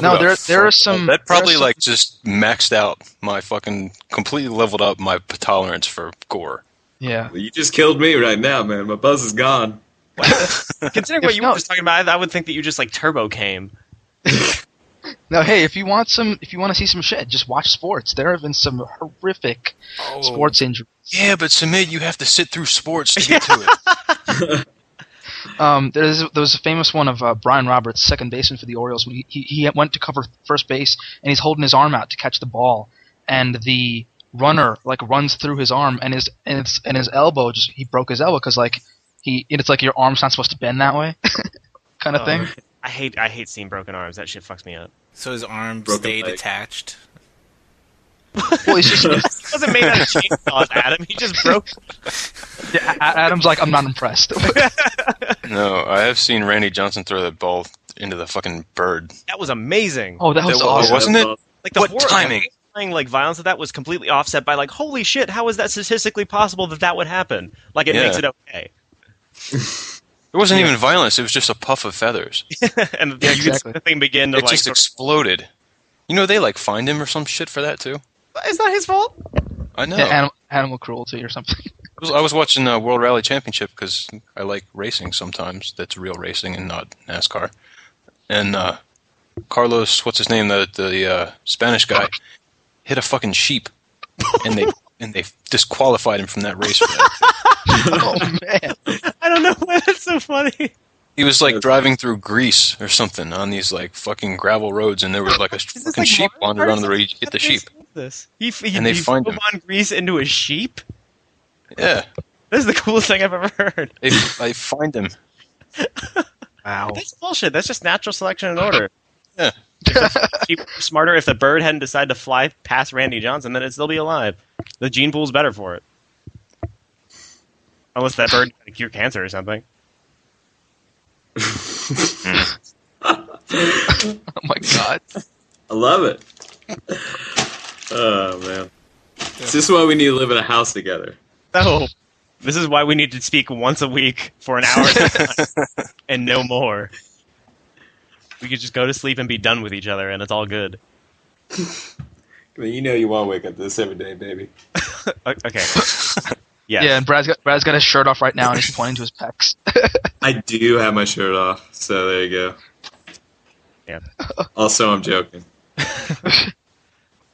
No, there, there are some... That probably, some... like, just maxed out my fucking... Completely leveled up my tolerance for gore. Yeah. Well, you just killed me right now, man. My buzz is gone. Considering what you no, were just talking about, I would think that you just, like, turbo came. Now, hey, if you want some, if you want to see some shit, just watch sports. There have been some horrific oh. sports injuries. Yeah, but Samit, you have to sit through sports to get to it. um, there's there was a famous one of uh, Brian Roberts, second baseman for the Orioles. When he, he he went to cover first base, and he's holding his arm out to catch the ball, and the runner like runs through his arm, and his and his, and his elbow just he broke his elbow because like he it's like your arm's not supposed to bend that way, kind of oh. thing. I hate I hate seeing broken arms. That shit fucks me up. So his arm broken stayed leg. Attached. Well, he's just, he wasn't made out of chainsaws, Adam. He just broke. Yeah, Adam's like, I'm not impressed. No, I have seen Randy Johnson throw that ball into the fucking bird. That was amazing. Oh, that was that, awesome, wasn't it? Like the what horror, timing? Like, like violence of that was completely offset by like, holy shit, how is that statistically possible that that would happen? Like it yeah. makes it okay. It wasn't yeah. even violence. It was just a puff of feathers. And yeah, exactly. the thing began to it like... It just exploded. You know, they, like, fined him or some shit for that, too. It's not his fault. I know. Animal, animal cruelty or something. I, was, I was watching uh, World Rally Championship because I like racing sometimes. That's real racing and not NASCAR. And uh, Carlos, what's his name, the the uh, Spanish guy, hit a fucking sheep, and they and they disqualified him from that race. For that. Oh man! I don't know why that's so funny. He was like driving through Greece or something on these like fucking gravel roads, and there was like a fucking like sheep wandering around the road. You hit the sheep. This he, he, and they he find him on Greece into a sheep. Yeah, this is the coolest thing I've ever heard. They, I find him. Wow, that's bullshit. That's just natural selection and order. Yeah, sheep are smarter. If the bird hadn't decided to fly past Randy Johnson, then it'd still be alive. The gene pool's better for it. Unless that bird can cure cancer or something. Oh my god. I love it. Oh man. Yeah. This is why we need to live in a house together. No. This is why we need to speak once a week for an hour and no more. We could just go to sleep and be done with each other and it's all good. You know you want to wake up this every day, baby. Okay. Yeah. Yeah, and Brad's got, Brad's got his shirt off right now, and he's pointing to his pecs. I do have my shirt off, so there you go. Yeah. Also, I'm joking. All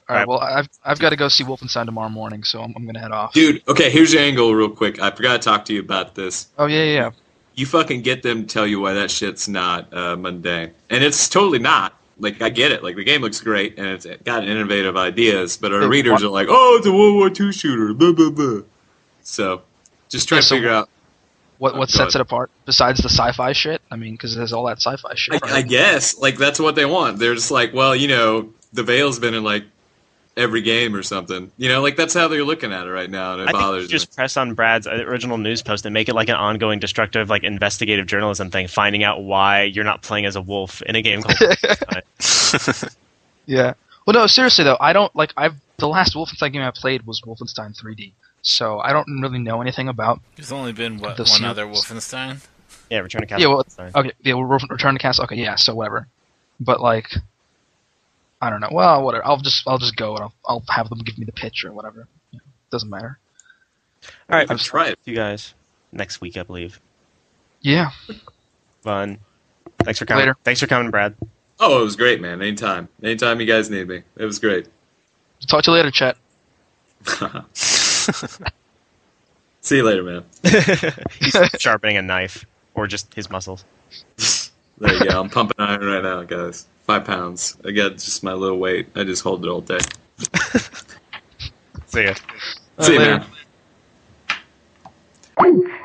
right. Well, I've I've got to go see Wolfenstein tomorrow morning, so I'm I'm gonna head off. Dude, okay. Here's your angle, real quick. I forgot to talk to you about this. Oh yeah, yeah. You fucking get them to tell you why that shit's not uh, mundane, and it's totally not. Like, I get it. Like, the game looks great, and it's got innovative ideas, but our hey, readers what? are like, oh, it's a World War Two shooter. Blah blah blah. So, just try yeah, to so figure out what what sets it apart besides the sci-fi shit. I mean, because there's all that sci-fi shit. I, right? I guess like that's what they want. They're just like, well, you know, the veil's been in like every game or something. You know, like that's how they're looking at it right now, and it I bothers think you just me. Press on Brad's original news post and make it like an ongoing, destructive, like investigative journalism thing, finding out why you're not playing as a wolf in a game called. Yeah. Well, no, seriously though, I don't like. I've the last Wolfenstein game I played was Wolfenstein three D. So I don't really know anything about. There's only been what one series. Other Wolfenstein. Yeah, Return to Castle. Yeah, well, okay, yeah, we'll Return to Castle. Okay, yeah, so whatever. But like, I don't know. Well, whatever. I'll just I'll just go and I'll I'll have them give me the pitch or whatever. Yeah, doesn't matter. All right, I'll try it, you guys, next week I believe. Yeah. Fun. Thanks for coming. Later. Thanks for coming, Brad. Oh, it was great, man. Anytime, anytime you guys need me, it was great. Talk to you later, Chet. See you later, man. He's sharpening a knife, or just his muscles. There you go. I'm pumping iron right now, guys. Five pounds. I got just my little weight. I just hold it all day. See ya. See, See you, later. man.